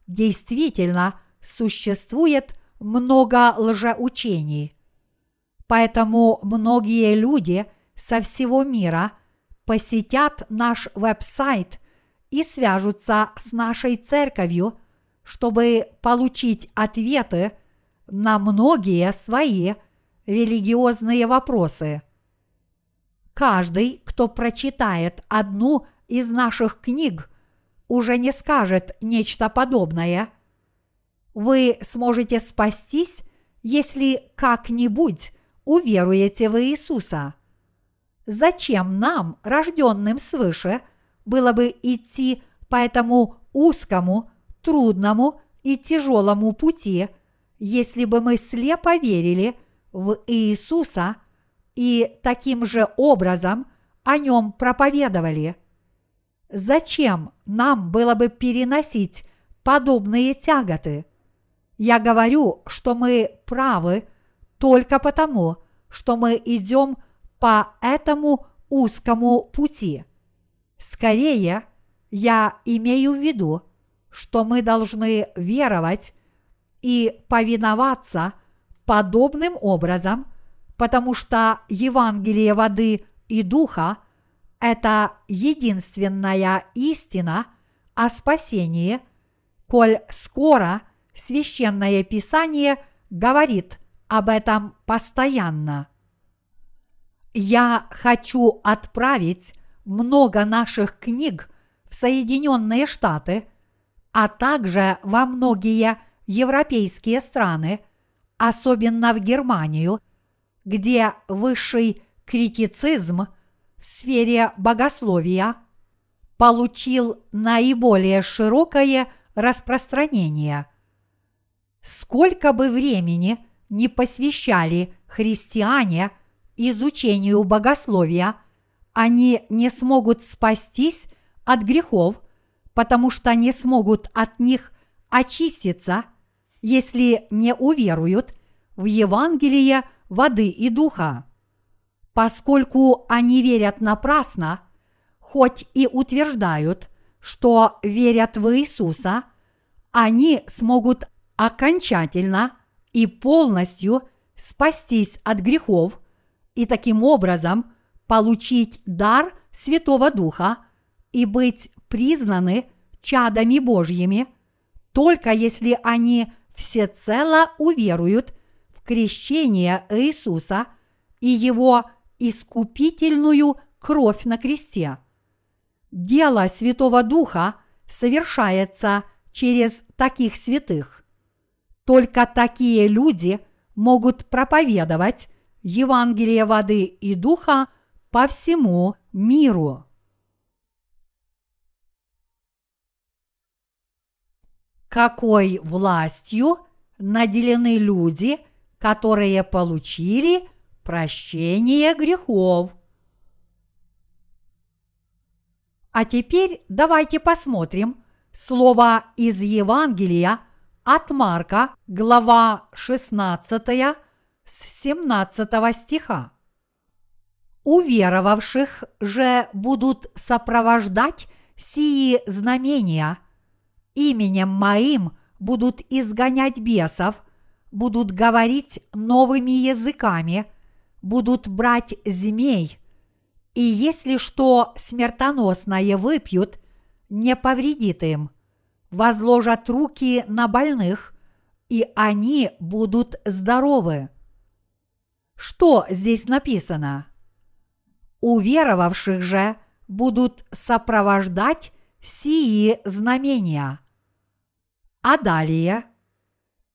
действительно существует много лжеучений. Поэтому многие люди со всего мира посетят наш веб-сайт и свяжутся с нашей церковью, чтобы получить ответы на многие свои религиозные вопросы. Каждый, кто прочитает одну из наших книг, уже не скажет нечто подобное. Вы сможете спастись, если как-нибудь уверуете в Иисуса. Зачем нам, рожденным свыше, было бы идти по этому узкому, трудному и тяжелому пути, если бы мы слепо верили в Иисуса и таким же образом о нем проповедовали? Зачем нам было бы переносить подобные тяготы? Я говорю, что мы правы только потому, что мы идем по этому узкому пути. Скорее, я имею в виду, что мы должны веровать и повиноваться подобным образом, потому что Евангелие воды и духа – это единственная истина о спасении, коль скоро Священное Писание говорит об этом постоянно. Я хочу отправить много наших книг в Соединенные Штаты, а также во многие европейские страны, особенно в Германию, где высший критицизм в сфере богословия получил наиболее широкое распространение. Сколько бы времени не посвящали христиане изучению богословия, они не смогут спастись от грехов, потому что не смогут от них очиститься, если не уверуют в Евангелие воды и духа. Поскольку они верят напрасно, хоть и утверждают, что верят в Иисуса, они смогут окончательно и полностью спастись от грехов и таким образом получить дар Святого Духа и быть признаны чадами Божьими, только если они всецело уверуют в крещение Иисуса и Его искупительную кровь на кресте. Дело Святого Духа совершается через таких святых. Только такие люди могут проповедовать Евангелие воды и духа по всему миру. Какой властью наделены люди, которые получили прощение грехов? А теперь давайте посмотрим слово из Евангелия от Марка, глава шестнадцатая, с семнадцатого стиха. «Уверовавших же будут сопровождать сии знамения. Именем моим будут изгонять бесов, будут говорить новыми языками, будут брать змей, и если что смертоносное выпьют, не повредит им, возложат руки на больных, и они будут здоровы». Что здесь написано? «Уверовавших же будут сопровождать сии знамения». А далее: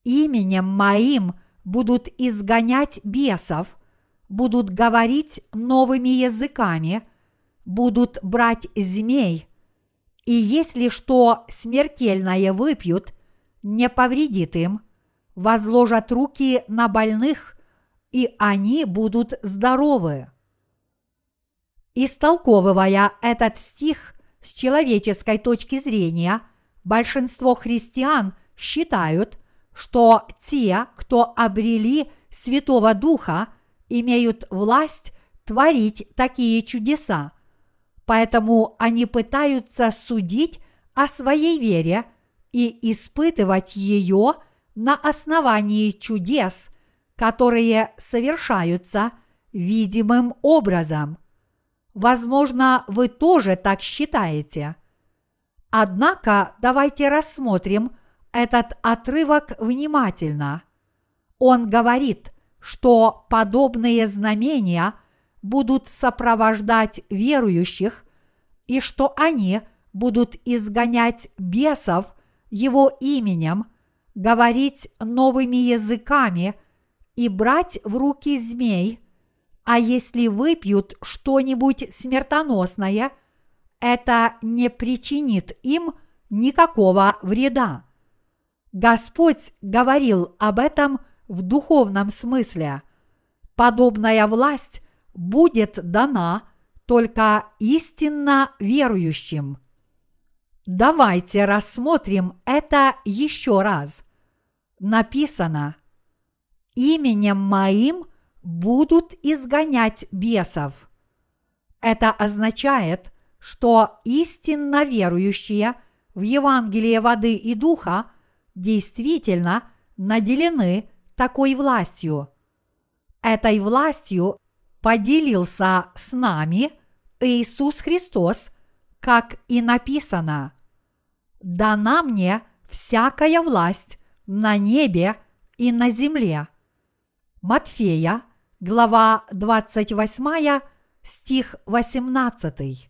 «Именем моим будут изгонять бесов, будут говорить новыми языками, будут брать змей, и если что смертельное выпьют, не повредит им, возложат руки на больных, и они будут здоровы». Истолковывая этот стих с человеческой точки зрения, большинство христиан считают, что те, кто обрели Святого Духа, имеют власть творить такие чудеса. Поэтому они пытаются судить о своей вере и испытывать ее на основании чудес, которые совершаются видимым образом. Возможно, вы тоже так считаете. Однако давайте рассмотрим этот отрывок внимательно. Он говорит, что подобные знамения будут сопровождать верующих, и что они будут изгонять бесов его именем, говорить новыми языками и брать в руки змей, а если выпьют что-нибудь смертоносное, это не причинит им никакого вреда. Господь говорил об этом в духовном смысле. Подобная власть будет дана только истинно верующим. Давайте рассмотрим это еще раз. Написано: «Именем моим будут изгонять бесов». Это означает, что истинно верующие в Евангелие воды и духа действительно наделены такой властью. Этой властью поделился с нами Иисус Христос, как и написано: «Дана мне всякая власть на небе и на земле». Матфея, глава двадцать восьмая, стих восемнадцатый.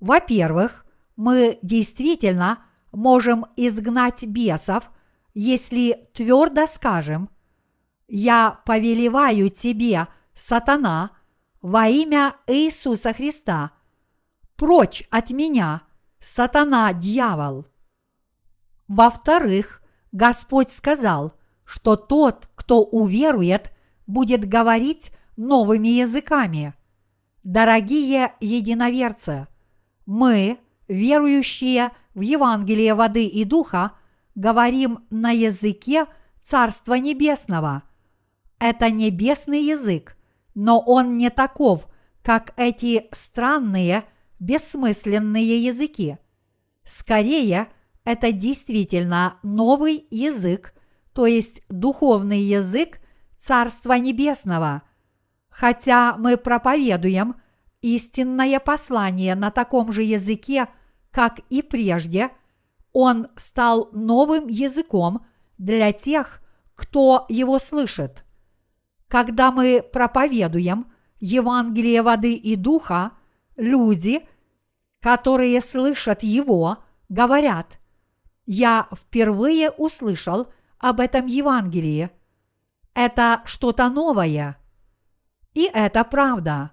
Во-первых, мы действительно можем изгнать бесов, если твердо скажем: «Я повелеваю тебе, сатана, во имя Иисуса Христа, прочь от меня, сатана, дьявол». Во-вторых, Господь сказал, что тот, кто уверует, будет говорить новыми языками. Дорогие единоверцы, мы, верующие в Евангелие воды и духа, говорим на языке Царства Небесного. Это небесный язык, но он не таков, как эти странные, бессмысленные языки. Скорее, это действительно новый язык, то есть духовный язык Царства Небесного. Хотя мы проповедуем истинное послание на таком же языке, как и прежде, он стал новым языком для тех, кто его слышит. Когда мы проповедуем Евангелие воды и духа, люди, которые слышат его, говорят: «Я впервые услышал об этом Евангелии. Это что-то новое». И это правда.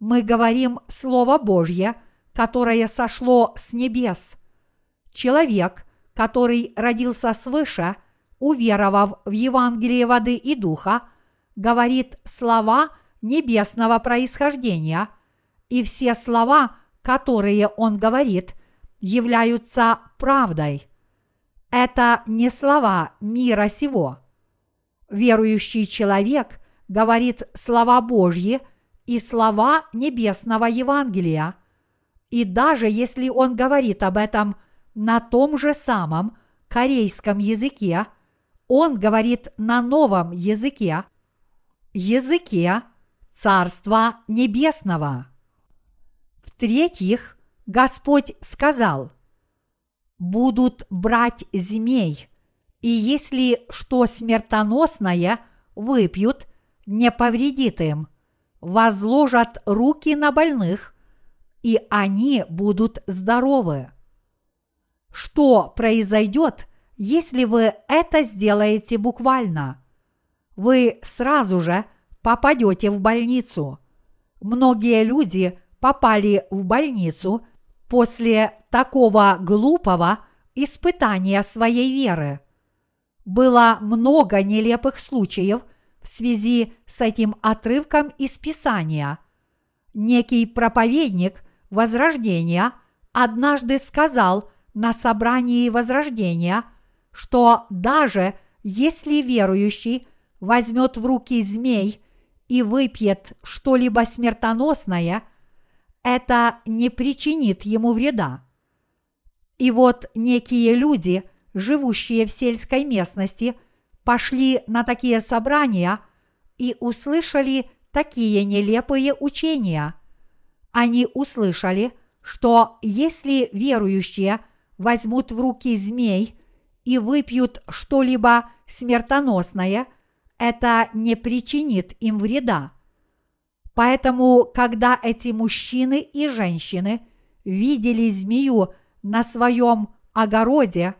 Мы говорим Слово Божье, которое сошло с небес. Человек, который родился свыше, уверовав в Евангелие воды и духа, говорит слова небесного происхождения, и все слова, которые он говорит, являются правдой. Это не слова мира сего. Верующий человек говорит слова Божьи и слова небесного Евангелия, и даже если он говорит об этом на том же самом корейском языке, он говорит на новом языке, языке Царства Небесного. В-третьих, Господь сказал: «Будут брать змей, и если что смертоносное выпьют, не повредит им, возложат руки на больных, и они будут здоровы». Что произойдет, если вы это сделаете буквально? Вы сразу же попадете в больницу. Многие люди попали в больницу после такого глупого испытания своей веры. Было много нелепых случаев в связи с этим отрывком из Писания. Некий проповедник Возрождения однажды сказал на собрании Возрождения, что даже если верующий возьмет в руки змей и выпьет что-либо смертоносное, это не причинит ему вреда. И вот некие люди, живущие в сельской местности, пошли на такие собрания и услышали такие нелепые учения. Они услышали, что если верующие возьмут в руки змей и выпьют что-либо смертоносное, это не причинит им вреда. Поэтому, когда эти мужчины и женщины видели змею на своем огороде,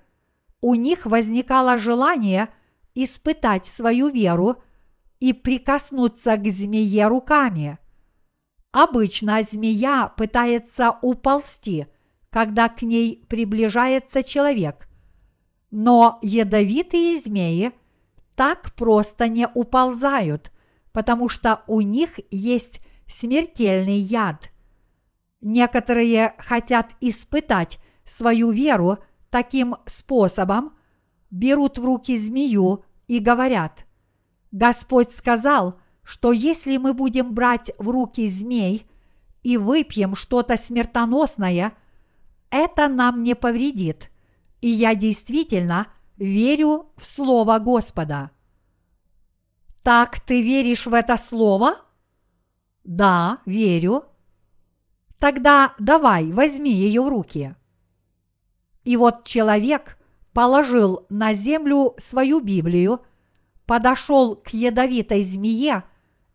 у них возникало желание испытать свою веру и прикоснуться к змее руками. Обычно змея пытается уползти, когда к ней приближается человек. Но ядовитые змеи так просто не уползают, потому что у них есть смертельный яд. Некоторые хотят испытать свою веру таким способом, берут в руки змею и говорят: «Господь сказал, что если мы будем брать в руки змей и выпьем что-то смертоносное, это нам не повредит, и я действительно верю в Слово Господа». Так ты веришь в это слово? Да, верю. Тогда давай, возьми ее в руки. И вот человек положил на землю свою Библию, подошел к ядовитой змее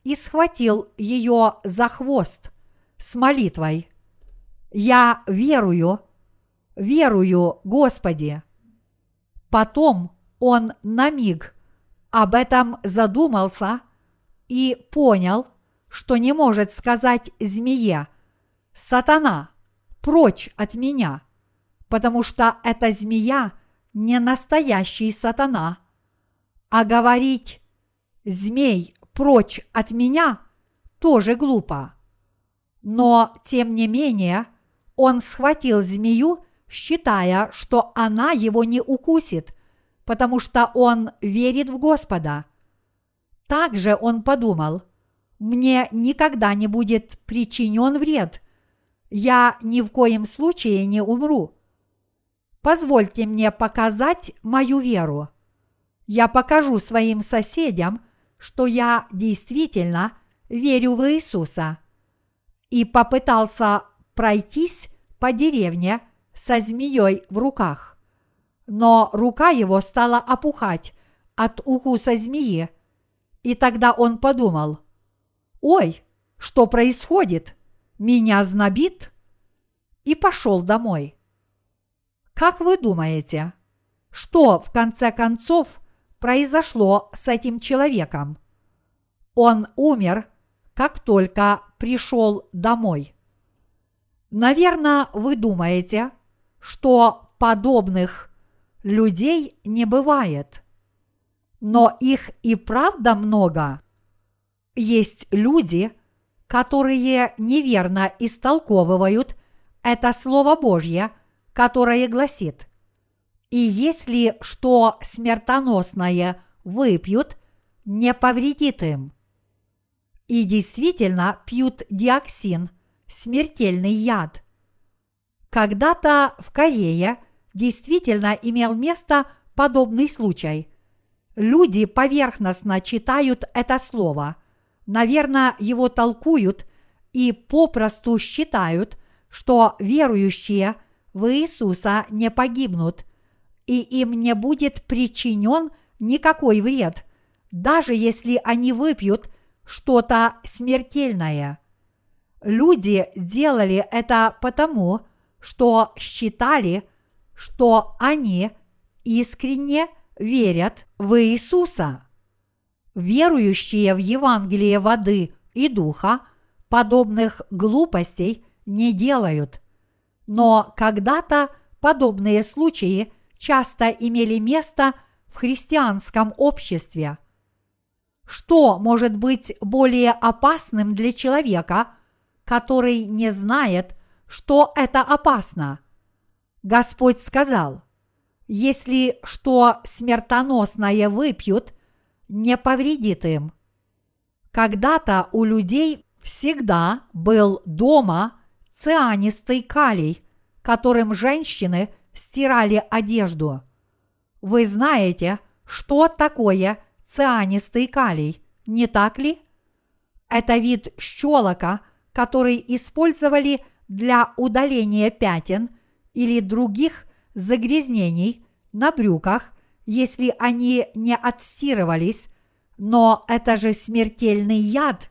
и схватил ее за хвост с молитвой: «Я верую, верую, Господи». Потом он на миг об этом задумался и понял, что не может сказать змее: «Сатана, прочь от меня», потому что эта змея не настоящий сатана. А говорить «змей, прочь от меня» тоже глупо. Но, тем не менее, он схватил змею, считая, что она его не укусит, потому что он верит в Господа. Также он подумал: «Мне никогда не будет причинен вред. Я ни в коем случае не умру». Позвольте мне показать мою веру. Я покажу своим соседям, что я действительно верю в Иисуса». И попытался пройтись по деревне со змеей в руках. Но рука его стала опухать от укуса змеи. И тогда он подумал: «Ой, что происходит? Меня знобит?» И пошел домой. Как вы думаете, что в конце концов произошло с этим человеком? Он умер, как только пришел домой. Наверное, вы думаете, что подобных людей не бывает. Но их и правда много. Есть люди, которые неверно истолковывают это Слово Божье, которое гласит: «И если что смертоносное выпьют, не повредит им». И действительно пьют диоксин, смертельный яд. Когда-то в Корее действительно имел место подобный случай. Люди поверхностно читают это слово, наверное, его толкуют и попросту считают, что верующие в Иисуса не погибнут, и им не будет причинен никакой вред, даже если они выпьют что-то смертельное. Люди делали это потому, что считали, что они искренне верят в Иисуса. Верующие в Евангелие воды и духа подобных глупостей не делают. Но когда-то подобные случаи часто имели место в христианском обществе. Что может быть более опасным для человека, который не знает, что это опасно? Господь сказал: «Если что смертоносное выпьют, не повредит им». Когда-то у людей всегда был дома цианистый калий, которым женщины стирали одежду. Вы знаете, что такое цианистый калий, не так ли? Это вид щелока, который использовали для удаления пятен или других загрязнений на брюках, если они не отстирывались, но это же смертельный яд.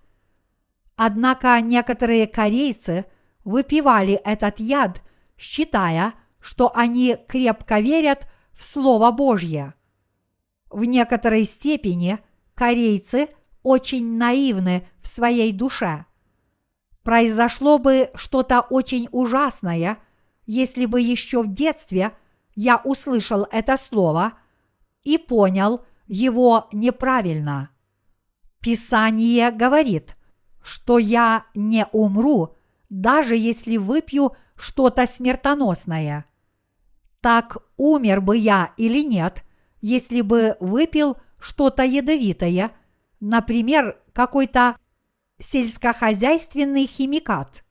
Однако некоторые корейцы выпивали этот яд, считая, что они крепко верят в Слово Божье. В некоторой степени корейцы очень наивны в своей душе. Произошло бы что-то очень ужасное, если бы еще в детстве я услышал это слово и понял его неправильно. Писание говорит, что я не умру, даже если выпью что-то смертоносное. Так умер бы я или нет, если бы выпил что-то ядовитое, например, какой-то сельскохозяйственный химикат.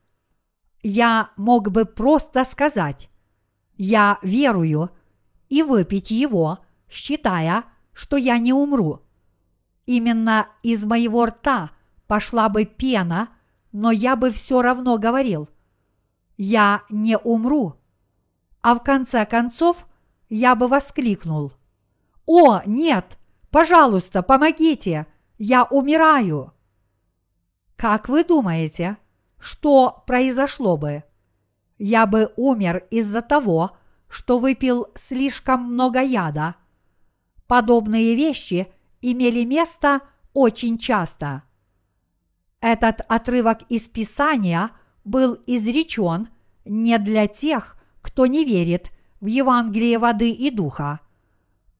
Я мог бы просто сказать: «Я верую», и выпить его, считая, что я не умру. Именно из моего рта пошла бы пена, но я бы все равно говорил: «Я не умру». А в конце концов я бы воскликнул: «О, нет! Пожалуйста, помогите! Я умираю!» Как вы думаете, что произошло бы? Я бы умер из-за того, что выпил слишком много яда. Подобные вещи имели место очень часто. Этот отрывок из Писания был изречен не для тех, кто не верит в Евангелие воды и духа.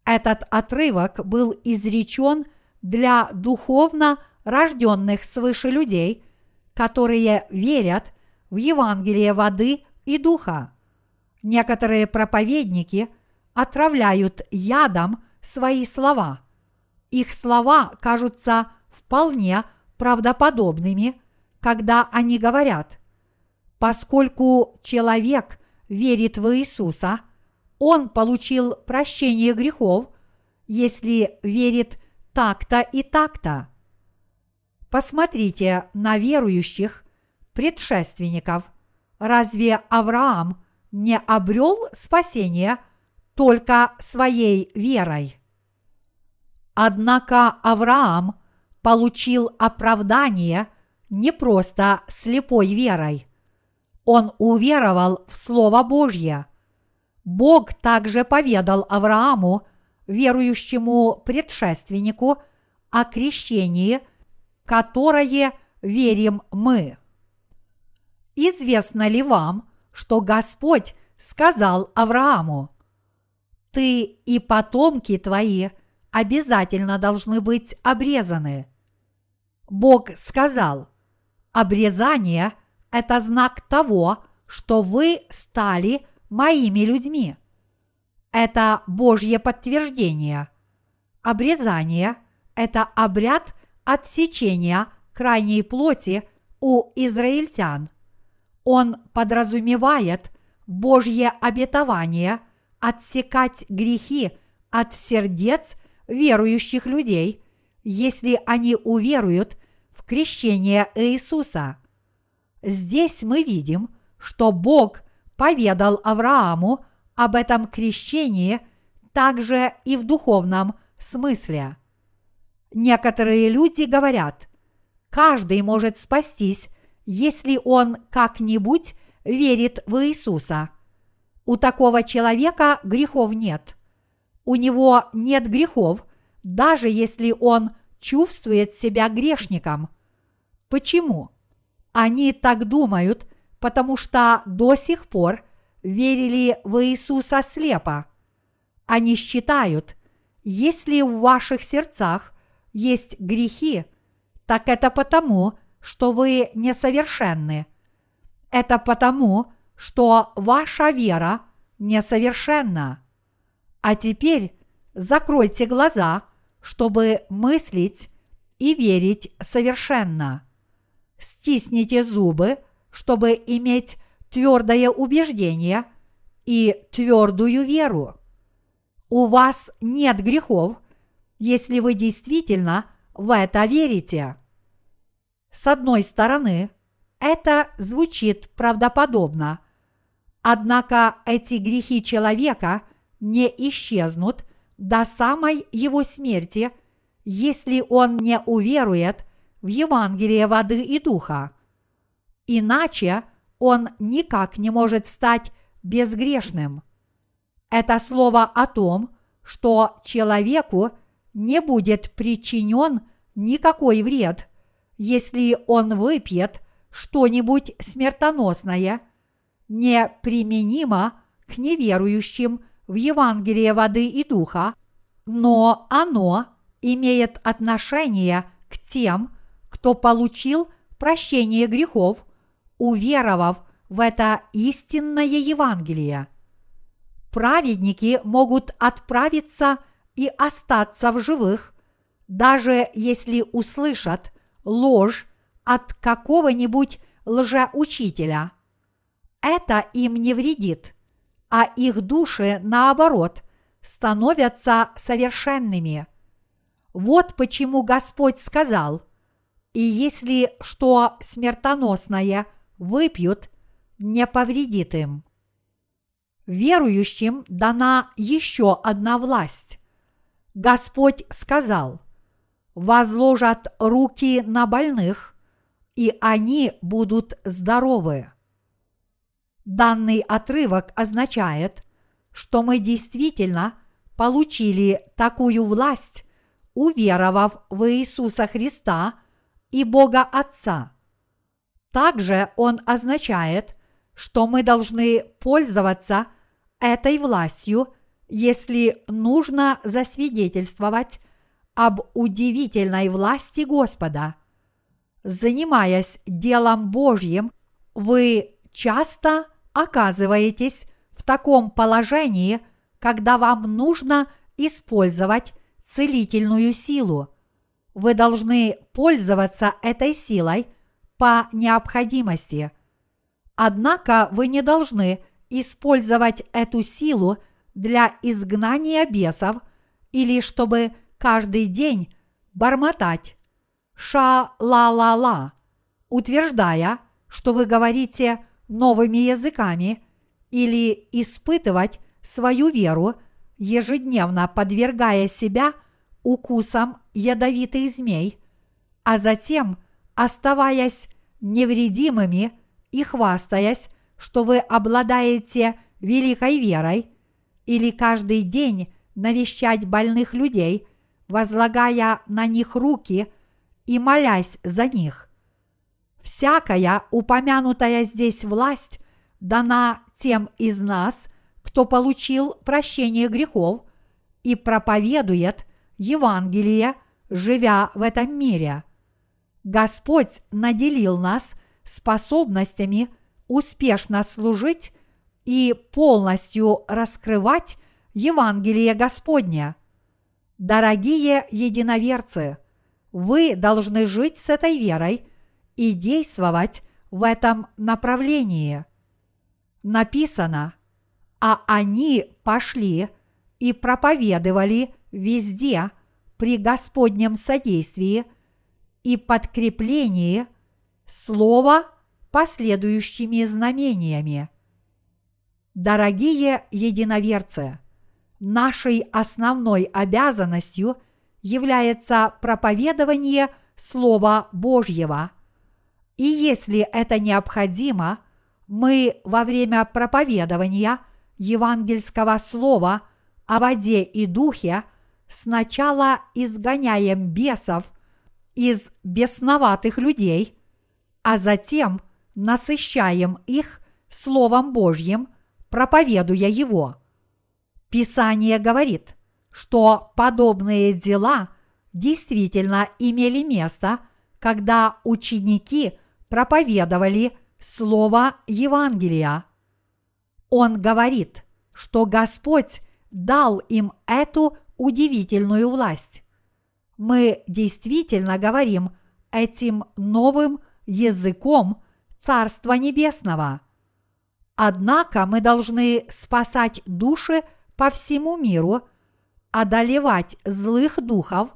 Этот отрывок был изречен для духовно рожденных свыше людей, которые верят в Евангелие воды и духа. Некоторые проповедники отравляют ядом свои слова. Их слова кажутся вполне правдоподобными, когда они говорят: «Поскольку человек верит в Иисуса, он получил прощение грехов, если верит так-то и так-то. Посмотрите на верующих предшественников. Разве Авраам не обрел спасение только своей верой? Однако Авраам получил оправдание не просто слепой верой. Он уверовал в Слово Божье. Бог также поведал Аврааму, верующему предшественнику, о крещении, которое верим мы. Известно ли вам, что Господь сказал Аврааму: «Ты и потомки твои обязательно должны быть обрезаны»? Бог сказал: «Обрезание – это знак того, что вы стали моими людьми». Это Божье подтверждение. Обрезание – это обряд отсечения крайней плоти у израильтян. Он подразумевает Божье обетование отсекать грехи от сердец верующих людей, если они уверуют в крещение Иисуса. Здесь мы видим, что Бог поведал Аврааму об этом крещении также и в духовном смысле. Некоторые люди говорят: каждый может спастись, если он как-нибудь верит в Иисуса. У такого человека грехов нет. У него нет грехов, даже если он чувствует себя грешником. Почему? Они так думают, потому что до сих пор верили в Иисуса слепо. Они считают: если в ваших сердцах есть грехи, так это потому, что вы несовершенны. Это потому, что ваша вера несовершенна. А теперь закройте глаза, чтобы мыслить и верить совершенно. Стисните зубы, чтобы иметь твердое убеждение и твердую веру. У вас нет грехов, если вы действительно в это верите. С одной стороны, это звучит правдоподобно. Однако эти грехи человека не исчезнут до самой его смерти, если он не уверует в Евангелие воды и духа. Иначе он никак не может стать безгрешным. Это слово о том, что человеку не будет причинен никакой вред, если он выпьет что-нибудь смертоносное, неприменимо к неверующим в Евангелие воды и духа, но оно имеет отношение к тем, кто получил прощение грехов, уверовав в это истинное Евангелие. Праведники могут отправиться и остаться в живых, даже если услышат ложь от какого-нибудь лжеучителя. Это им не вредит, а их души, наоборот, становятся совершенными. Вот почему Господь сказал: «И если что смертоносное выпьют, не повредит им». Верующим дана еще одна власть. Господь сказал: «Возложат руки на больных, и они будут здоровы». Данный отрывок означает, что мы действительно получили такую власть, уверовав в Иисуса Христа и Бога Отца. Также он означает, что мы должны пользоваться этой властью, если нужно засвидетельствовать об удивительной власти Господа. Занимаясь делом Божьим, вы часто оказываетесь в таком положении, когда вам нужно использовать целительную силу. Вы должны пользоваться этой силой по необходимости. Однако вы не должны использовать эту силу для изгнания бесов или чтобы каждый день бормотать «ша-ла-ла-ла», утверждая, что вы говорите новыми языками, или испытывать свою веру, ежедневно подвергая себя укусам ядовитых змей, а затем, оставаясь невредимыми и хвастаясь, что вы обладаете великой верой, или каждый день навещать больных людей, возлагая на них руки и молясь за них. Всякая упомянутая здесь власть дана тем из нас, кто получил прощение грехов и проповедует Евангелие, живя в этом мире. Господь наделил нас способностями успешно служить и полностью раскрывать Евангелие Господне. Дорогие единоверцы, вы должны жить с этой верой и действовать в этом направлении. Написано: «А они пошли и проповедовали везде при Господнем содействии и подкреплении слова последующими знамениями». Дорогие единоверцы, нашей основной обязанностью является проповедование Слова Божьего. И если это необходимо, мы во время проповедования евангельского слова о воде и духе сначала изгоняем бесов из бесноватых людей, а затем насыщаем их Словом Божьим, проповедуя его. Писание говорит, что подобные дела действительно имели место, когда ученики проповедовали Слово Евангелия. Он говорит, что Господь дал им эту удивительную власть. Мы действительно говорим этим новым языком Царства Небесного. Однако мы должны спасать души по всему миру, одолевать злых духов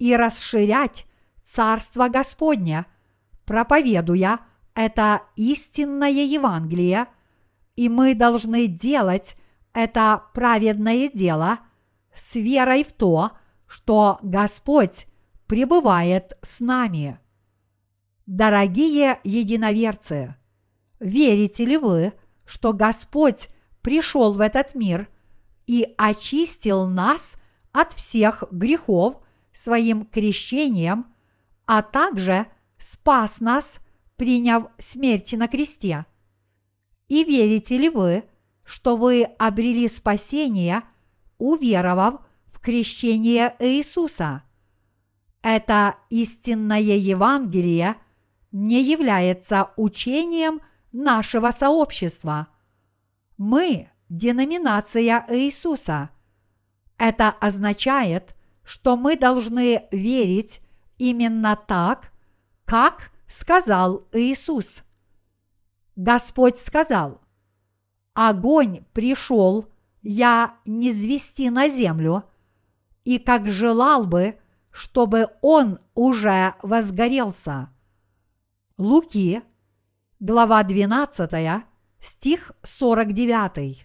и расширять Царство Господне, проповедуя это истинное Евангелие, и мы должны делать это праведное дело с верой в то, что Господь пребывает с нами. Дорогие единоверцы, верите ли вы, что Господь пришел в этот мир и очистил нас от всех грехов своим крещением, а также спас нас, приняв смерть на кресте? И верите ли вы, что вы обрели спасение, уверовав в крещение Иисуса? Это истинное Евангелие не является учением нашего сообщества. Мы – деноминация Иисуса. Это означает, что мы должны верить именно так, как сказал Иисус. Господь сказал: «Огонь пришел я низвести на землю, и как желал бы, чтобы он уже возгорелся». Луки, глава двенадцатая, стих сорок девятый.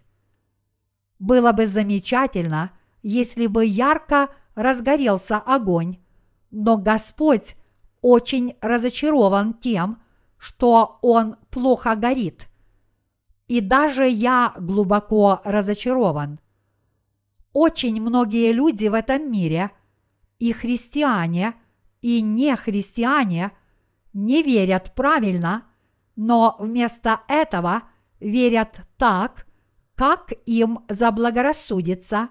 Было бы замечательно, если бы ярко разгорелся огонь, но Господь очень разочарован тем, что он плохо горит. И даже я глубоко разочарован. Очень многие люди в этом мире, и христиане, и нехристиане, не верят правильно, но вместо этого верят так, как им заблагорассудится,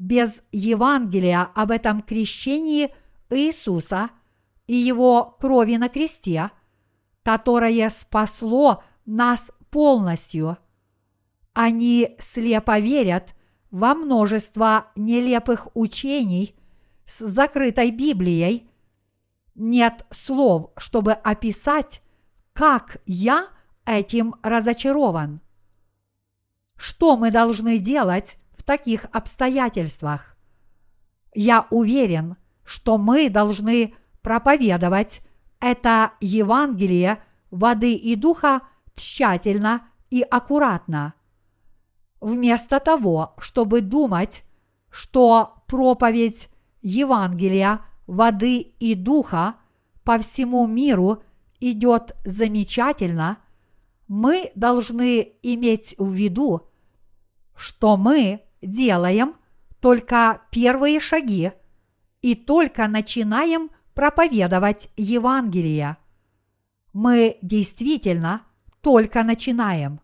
без Евангелия об этом крещении Иисуса и его крови на кресте, которое спасло нас полностью. Они слепо верят во множество нелепых учений с закрытой Библией. Нет слов, чтобы описать, как я этим разочарован. Что мы должны делать в таких обстоятельствах. Я уверен, что мы должны проповедовать это Евангелие воды и духа тщательно и аккуратно. Вместо того, чтобы думать, что проповедь Евангелия воды и духа по всему миру идет замечательно, мы должны иметь в виду, что мы делаем только первые шаги и только начинаем проповедовать Евангелие. Мы действительно только начинаем.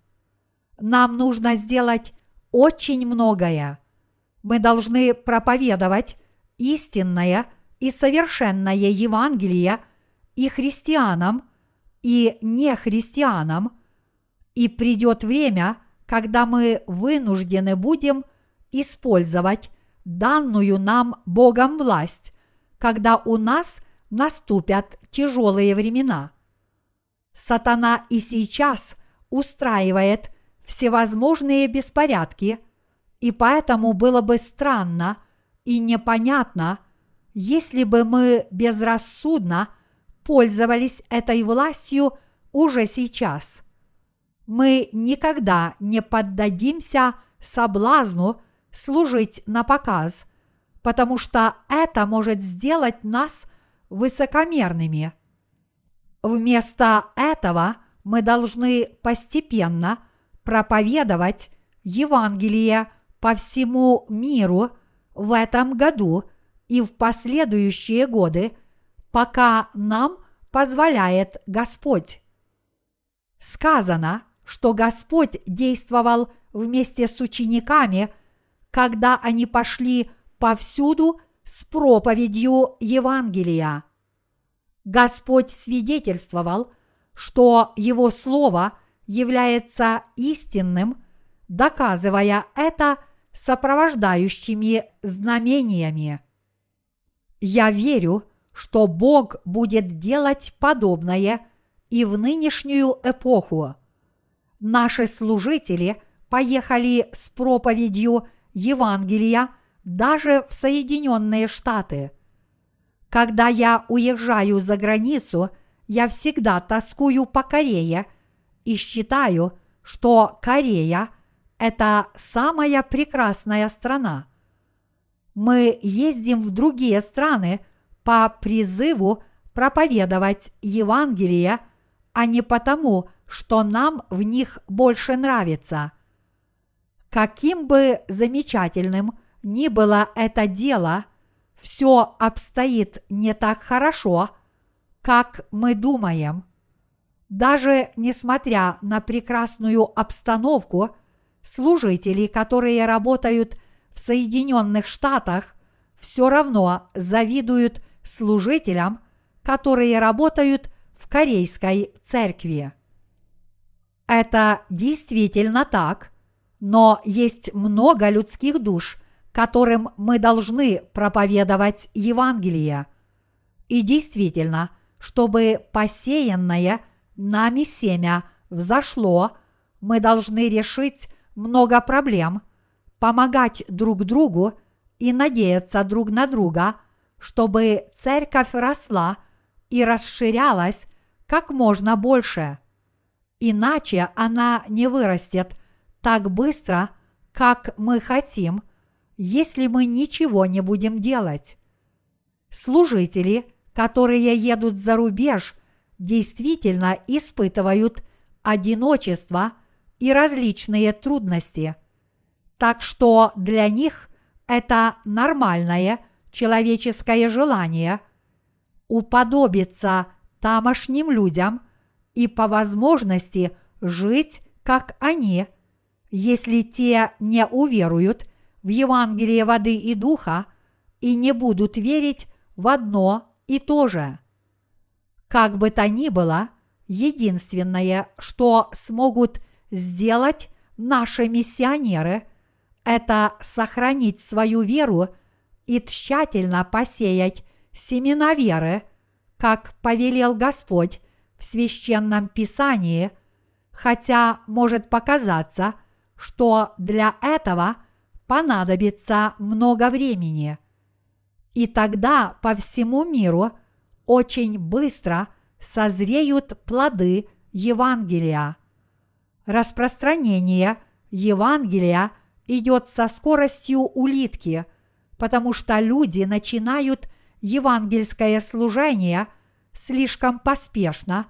Нам нужно сделать очень многое. Мы должны проповедовать истинное и совершенное Евангелие и христианам, и нехристианам, и придет время, когда мы вынуждены будем использовать данную нам Богом власть, когда у нас наступят тяжелые времена. Сатана и сейчас устраивает всевозможные беспорядки, и поэтому было бы странно и непонятно, если бы мы безрассудно пользовались этой властью уже сейчас. Мы никогда не поддадимся соблазну служить напоказ, потому что это может сделать нас высокомерными. Вместо этого мы должны постепенно проповедовать Евангелие по всему миру в этом году и в последующие годы, пока нам позволяет Господь. Сказано, что Господь действовал вместе с учениками, когда они пошли повсюду с проповедью Евангелия. Господь свидетельствовал, что Его Слово является истинным, доказывая это сопровождающими знамениями. Я верю, что Бог будет делать подобное и в нынешнюю эпоху. Наши служители поехали с проповедью Евангелия даже в Соединенные Штаты. Когда я уезжаю за границу, я всегда тоскую по Корее и считаю, что Корея – это самая прекрасная страна. Мы ездим в другие страны по призыву проповедовать Евангелие, а не потому, что нам в них больше нравится. Каким бы замечательным ни было это дело, все обстоит не так хорошо, как мы думаем. Даже несмотря на прекрасную обстановку, служители, которые работают в Соединенных Штатах, все равно завидуют служителям, которые работают в корейской церкви. Это действительно так, но есть много людских душ, которым мы должны проповедовать Евангелие. И действительно, чтобы посеянное нами семя взошло, мы должны решить много проблем, помогать друг другу и надеяться друг на друга, чтобы церковь росла и расширялась как можно больше. Иначе она не вырастет так быстро, как мы хотим, если мы ничего не будем делать. Служители, которые едут за рубеж, действительно испытывают одиночество и различные трудности. Так что для них это нормальное человеческое желание уподобиться тамошним людям и по возможности жить, как они, если те не уверуют в Евангелие воды и духа и не будут верить в одно и то же. Как бы то ни было, единственное, что смогут сделать наши миссионеры, это сохранить свою веру и тщательно посеять семена веры, как повелел Господь в Священном Писании, хотя может показаться, что для этого понадобится много времени. И тогда по всему миру очень быстро созреют плоды Евангелия. Распространение Евангелия идет со скоростью улитки, потому что люди начинают евангельское служение слишком поспешно,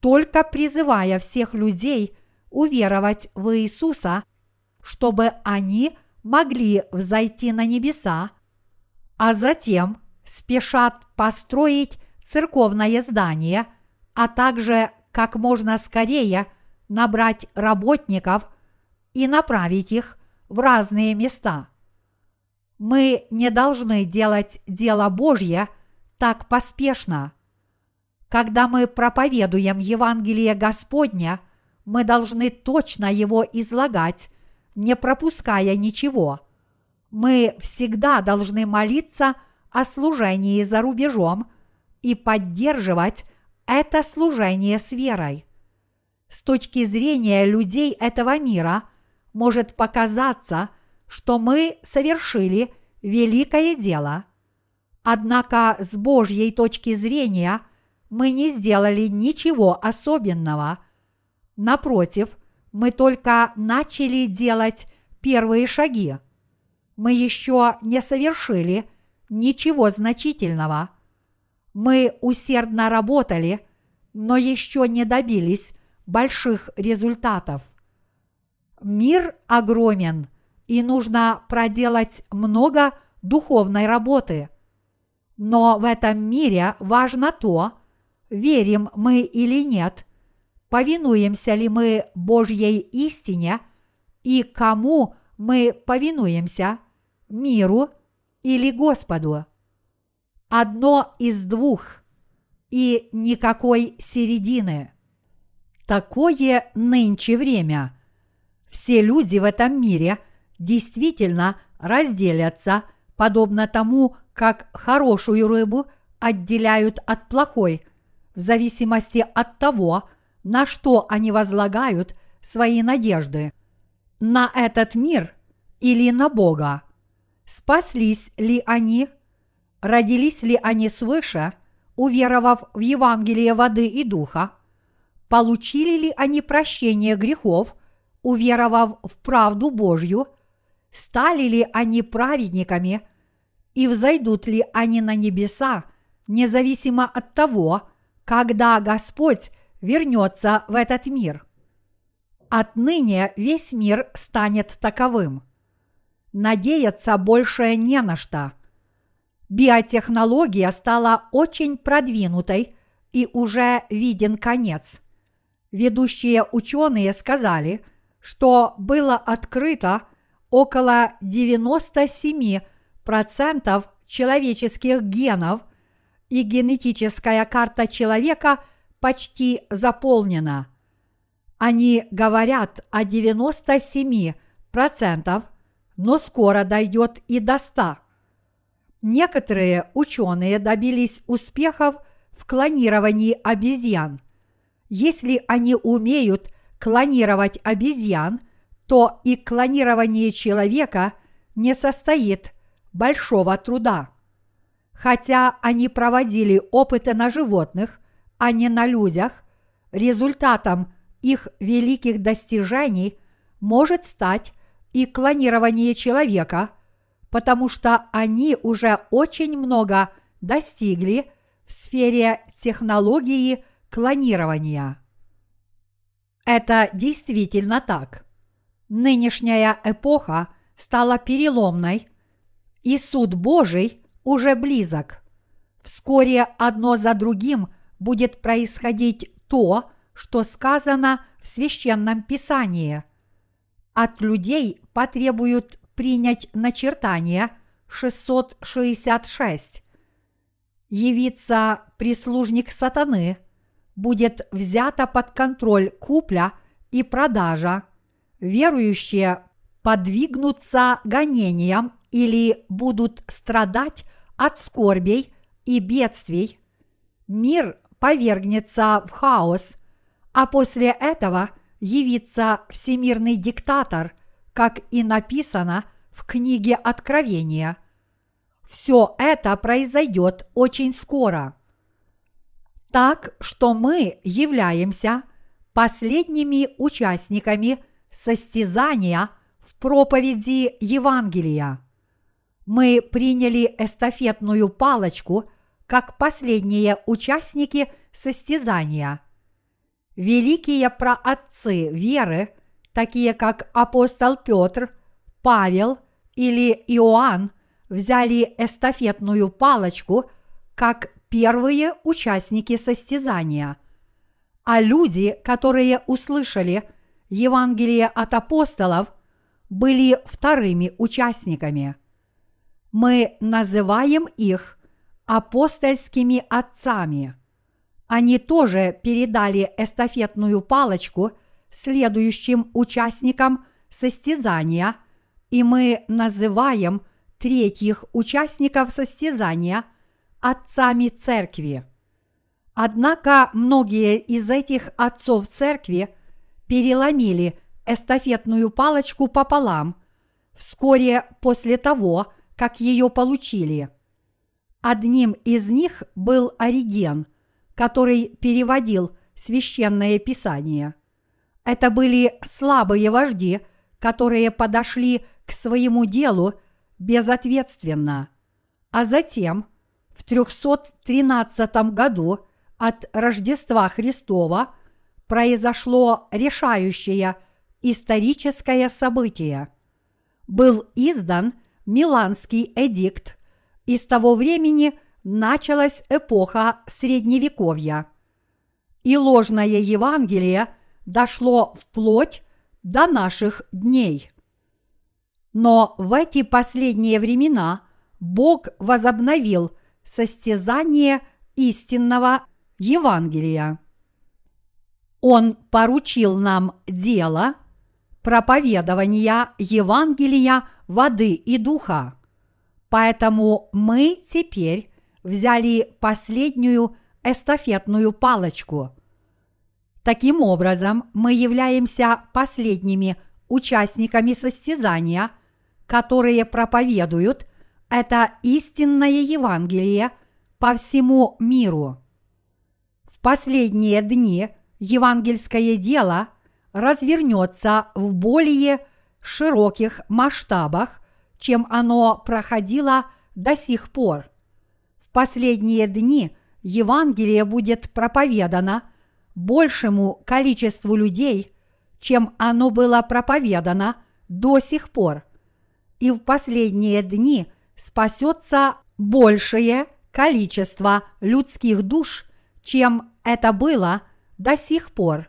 только призывая всех людей уверовать в Иисуса, чтобы они могли взойти на небеса, а затем спешат построить церковное здание, а также как можно скорее набрать работников и направить их в разные места. Мы не должны делать дело Божье так поспешно. Когда мы проповедуем Евангелие Господня, мы должны точно его излагать, не пропуская ничего. Мы всегда должны молиться о служении за рубежом и поддерживать это служение с верой. С точки зрения людей этого мира может показаться, что мы совершили великое дело. Однако с Божьей точки зрения мы не сделали ничего особенного. Напротив, мы только начали делать первые шаги. Мы еще не совершили ничего значительного. Мы усердно работали, но еще не добились больших результатов. Мир огромен, и нужно проделать много духовной работы. Но в этом мире важно то, верим мы или нет, повинуемся ли мы Божьей истине и кому мы повинуемся, миру или Господу. Одно из двух, и никакой середины. Такое нынче время. Все люди в этом мире действительно разделятся, подобно тому, как хорошую рыбу отделяют от плохой, в зависимости от того, на что они возлагают свои надежды. На этот мир или на Бога? Спаслись ли они? Родились ли они свыше, уверовав в Евангелие воды и духа? Получили ли они прощение грехов, уверовав в правду Божью? Стали ли они праведниками? И взойдут ли они на небеса, независимо от того, когда Господь вернется в этот мир? Отныне весь мир станет таковым. Надеяться больше не на что. Биотехнология стала очень продвинутой, и уже виден конец. Ведущие ученые сказали, что было открыто около девяноста семи процентов процентов человеческих генов, и генетическая карта человека почти заполнена. Они говорят о девяноста семи процентах, но скоро дойдет и до ста процентов. Некоторые ученые добились успехов в клонировании обезьян. Если они умеют клонировать обезьян, то и клонирование человека не состоит большого труда. Хотя они проводили опыты на животных, а не на людях, результатом их великих достижений может стать и клонирование человека, потому что они уже очень много достигли в сфере технологии клонирования. Это действительно так. Нынешняя эпоха стала переломной, и суд Божий уже близок. Вскоре одно за другим будет происходить то, что сказано в Священном Писании. От людей потребуют принять начертание шестьсот шестьдесят шесть. Явится прислужник сатаны, будет взята под контроль купля и продажа. Верующие подвигнутся гонениям или будут страдать от скорбей и бедствий. Мир повергнется в хаос, а после этого явится всемирный диктатор, как и написано в книге Откровения. Все это произойдет очень скоро. Так что мы являемся последними участниками состязания в проповеди Евангелия. Мы приняли эстафетную палочку как последние участники состязания. Великие праотцы веры, такие как апостол Петр, Павел или Иоанн, взяли эстафетную палочку как первые участники состязания. А люди, которые услышали Евангелие от апостолов, были вторыми участниками. Мы называем их апостольскими отцами. Они тоже передали эстафетную палочку следующим участникам состязания, и мы называем третьих участников состязания отцами церкви. Однако многие из этих отцов церкви переломили эстафетную палочку пополам вскоре после того, как ее получили. Одним из них был Ориген, который переводил Священное Писание. Это были слабые вожди, которые подошли к своему делу безответственно. А затем, в триста тринадцатом году от Рождества Христова, произошло решающее историческое событие. Был издан Миланский эдикт, и с того времени началась эпоха Средневековья. И ложное Евангелие дошло вплоть до наших дней. Но в эти последние времена Бог возобновил состязание истинного Евангелия. Он поручил нам дело проповедования Евангелия воды и духа. Поэтому мы теперь взяли последнюю эстафетную палочку. Таким образом, мы являемся последними участниками состязания, которые проповедуют это истинное Евангелие по всему миру. В последние дни евангельское дело развернется в более широких масштабах, чем оно проходило до сих пор. В последние дни Евангелие будет проповедано большему количеству людей, чем оно было проповедано до сих пор, и в последние дни спасется большее количество людских душ, чем это было до сих пор.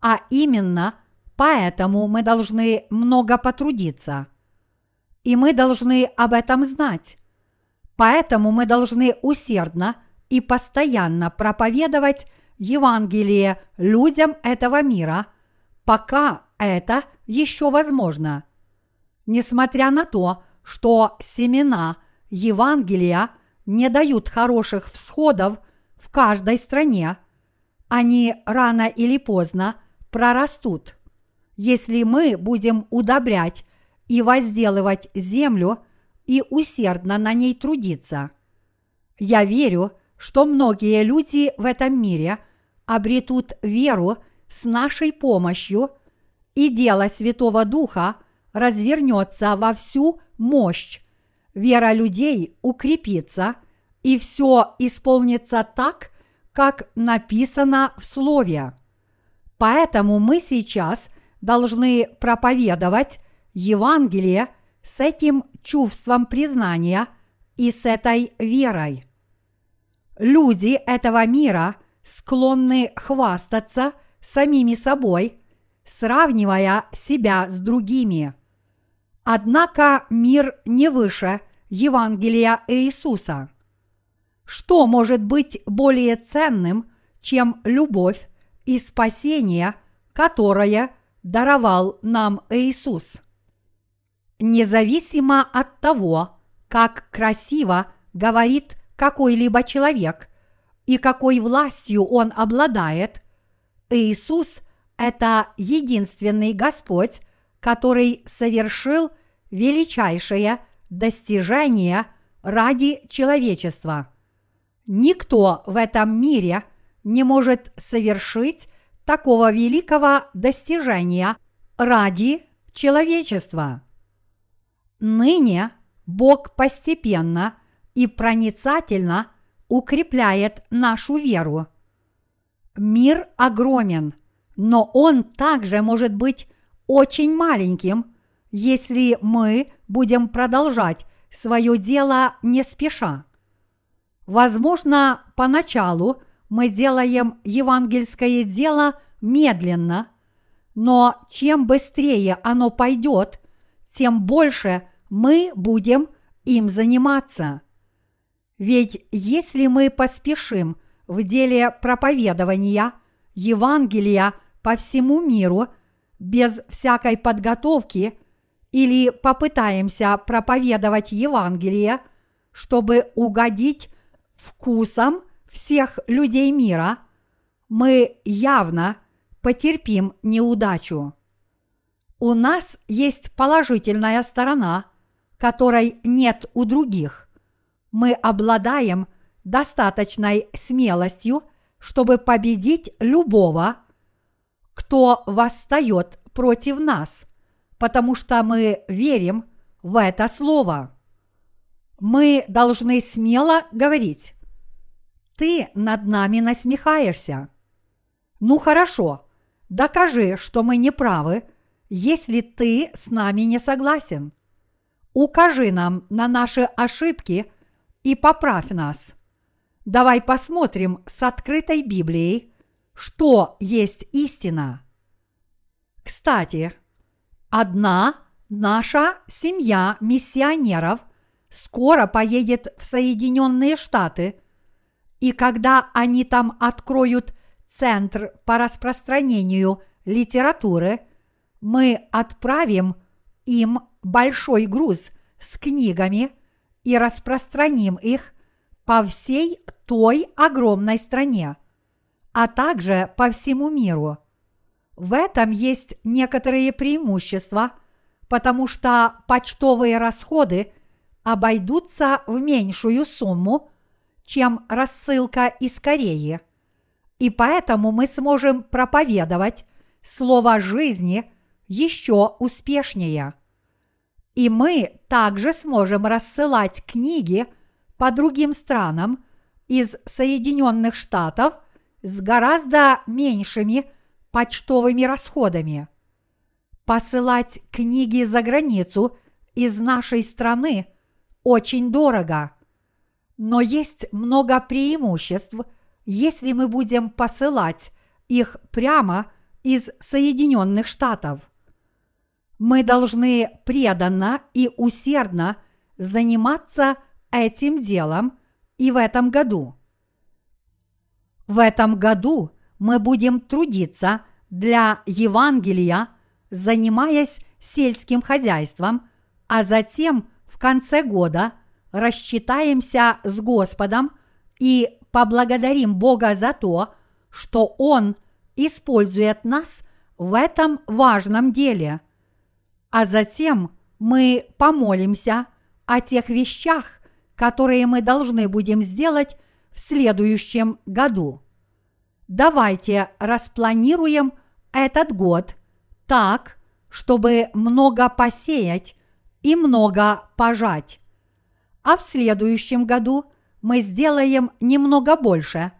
А именно поэтому мы должны много потрудиться. И мы должны об этом знать. Поэтому мы должны усердно и постоянно проповедовать Евангелие людям этого мира, пока это еще возможно. Несмотря на то, что семена Евангелия не дают хороших всходов в каждой стране, они рано или поздно прорастут, если мы будем удобрять и возделывать землю и усердно на ней трудиться. Я верю, что многие люди в этом мире обретут веру с нашей помощью, и дело Святого Духа развернется во всю мощь, вера людей укрепится, и все исполнится так, как написано в Слове. Поэтому мы сейчас должны проповедовать Евангелие с этим чувством признания и с этой верой. Люди этого мира склонны хвастаться самими собой, сравнивая себя с другими. Однако мир не выше Евангелия Иисуса. Что может быть более ценным, чем любовь и спасение, которое даровал нам Иисус? Независимо от того, как красиво говорит какой-либо человек и какой властью он обладает, Иисус – это единственный Господь, который совершил величайшее достижение ради человечества. Никто в этом мире не может совершить такого великого достижения ради человечества. Ныне Бог постепенно и проницательно укрепляет нашу веру. Мир огромен, но он также может быть очень маленьким, если мы будем продолжать свое дело не спеша. Возможно, поначалу мы делаем евангельское дело медленно, но чем быстрее оно пойдет, тем больше мы будем им заниматься. Ведь если мы поспешим в деле проповедования Евангелия по всему миру без всякой подготовки или попытаемся проповедовать Евангелие, чтобы угодить вкусам всех людей мира, мы явно потерпим неудачу. У нас есть положительная сторона, которой нет у других. Мы обладаем достаточной смелостью, чтобы победить любого, кто восстает против нас, потому что мы верим в это слово. Мы должны смело говорить: «Ты над нами насмехаешься. Ну хорошо, докажи, что мы не правы, если ты с нами не согласен. Укажи нам на наши ошибки и поправь нас. Давай посмотрим с открытой Библией, что есть истина». Кстати, одна наша семья миссионеров скоро поедет в Соединенные Штаты, и когда они там откроют центр по распространению литературы, мы отправим им большой груз с книгами и распространим их по всей той огромной стране, а также по всему миру. В этом есть некоторые преимущества, потому что почтовые расходы обойдутся в меньшую сумму, чем рассылка из Кореи, и поэтому мы сможем проповедовать слово жизни еще успешнее. И мы также сможем рассылать книги по другим странам из Соединенных Штатов с гораздо меньшими почтовыми расходами. Посылать книги за границу из нашей страны очень дорого, но есть много преимуществ, если мы будем посылать их прямо из Соединенных Штатов. Мы должны преданно и усердно заниматься этим делом и в этом году. В этом году мы будем трудиться для Евангелия, занимаясь сельским хозяйством, а затем в конце года рассчитаемся с Господом и поблагодарим Бога за то, что Он использует нас в этом важном деле. А затем мы помолимся о тех вещах, которые мы должны будем сделать в следующем году. Давайте распланируем этот год так, чтобы много посеять и много пожать. А в следующем году мы сделаем немного больше,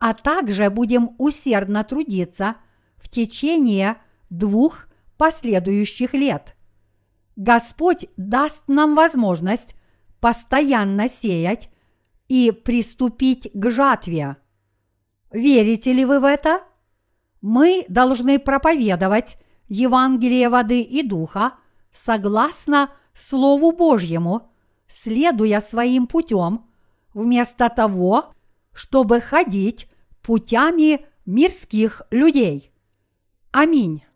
а также будем усердно трудиться в течение двух последующих лет. Господь даст нам возможность постоянно сеять и приступить к жатве. Верите ли вы в это? Мы должны проповедовать Евангелие воды и духа согласно Слову Божьему, следуя своим путем, вместо того, чтобы ходить путями мирских людей. Аминь.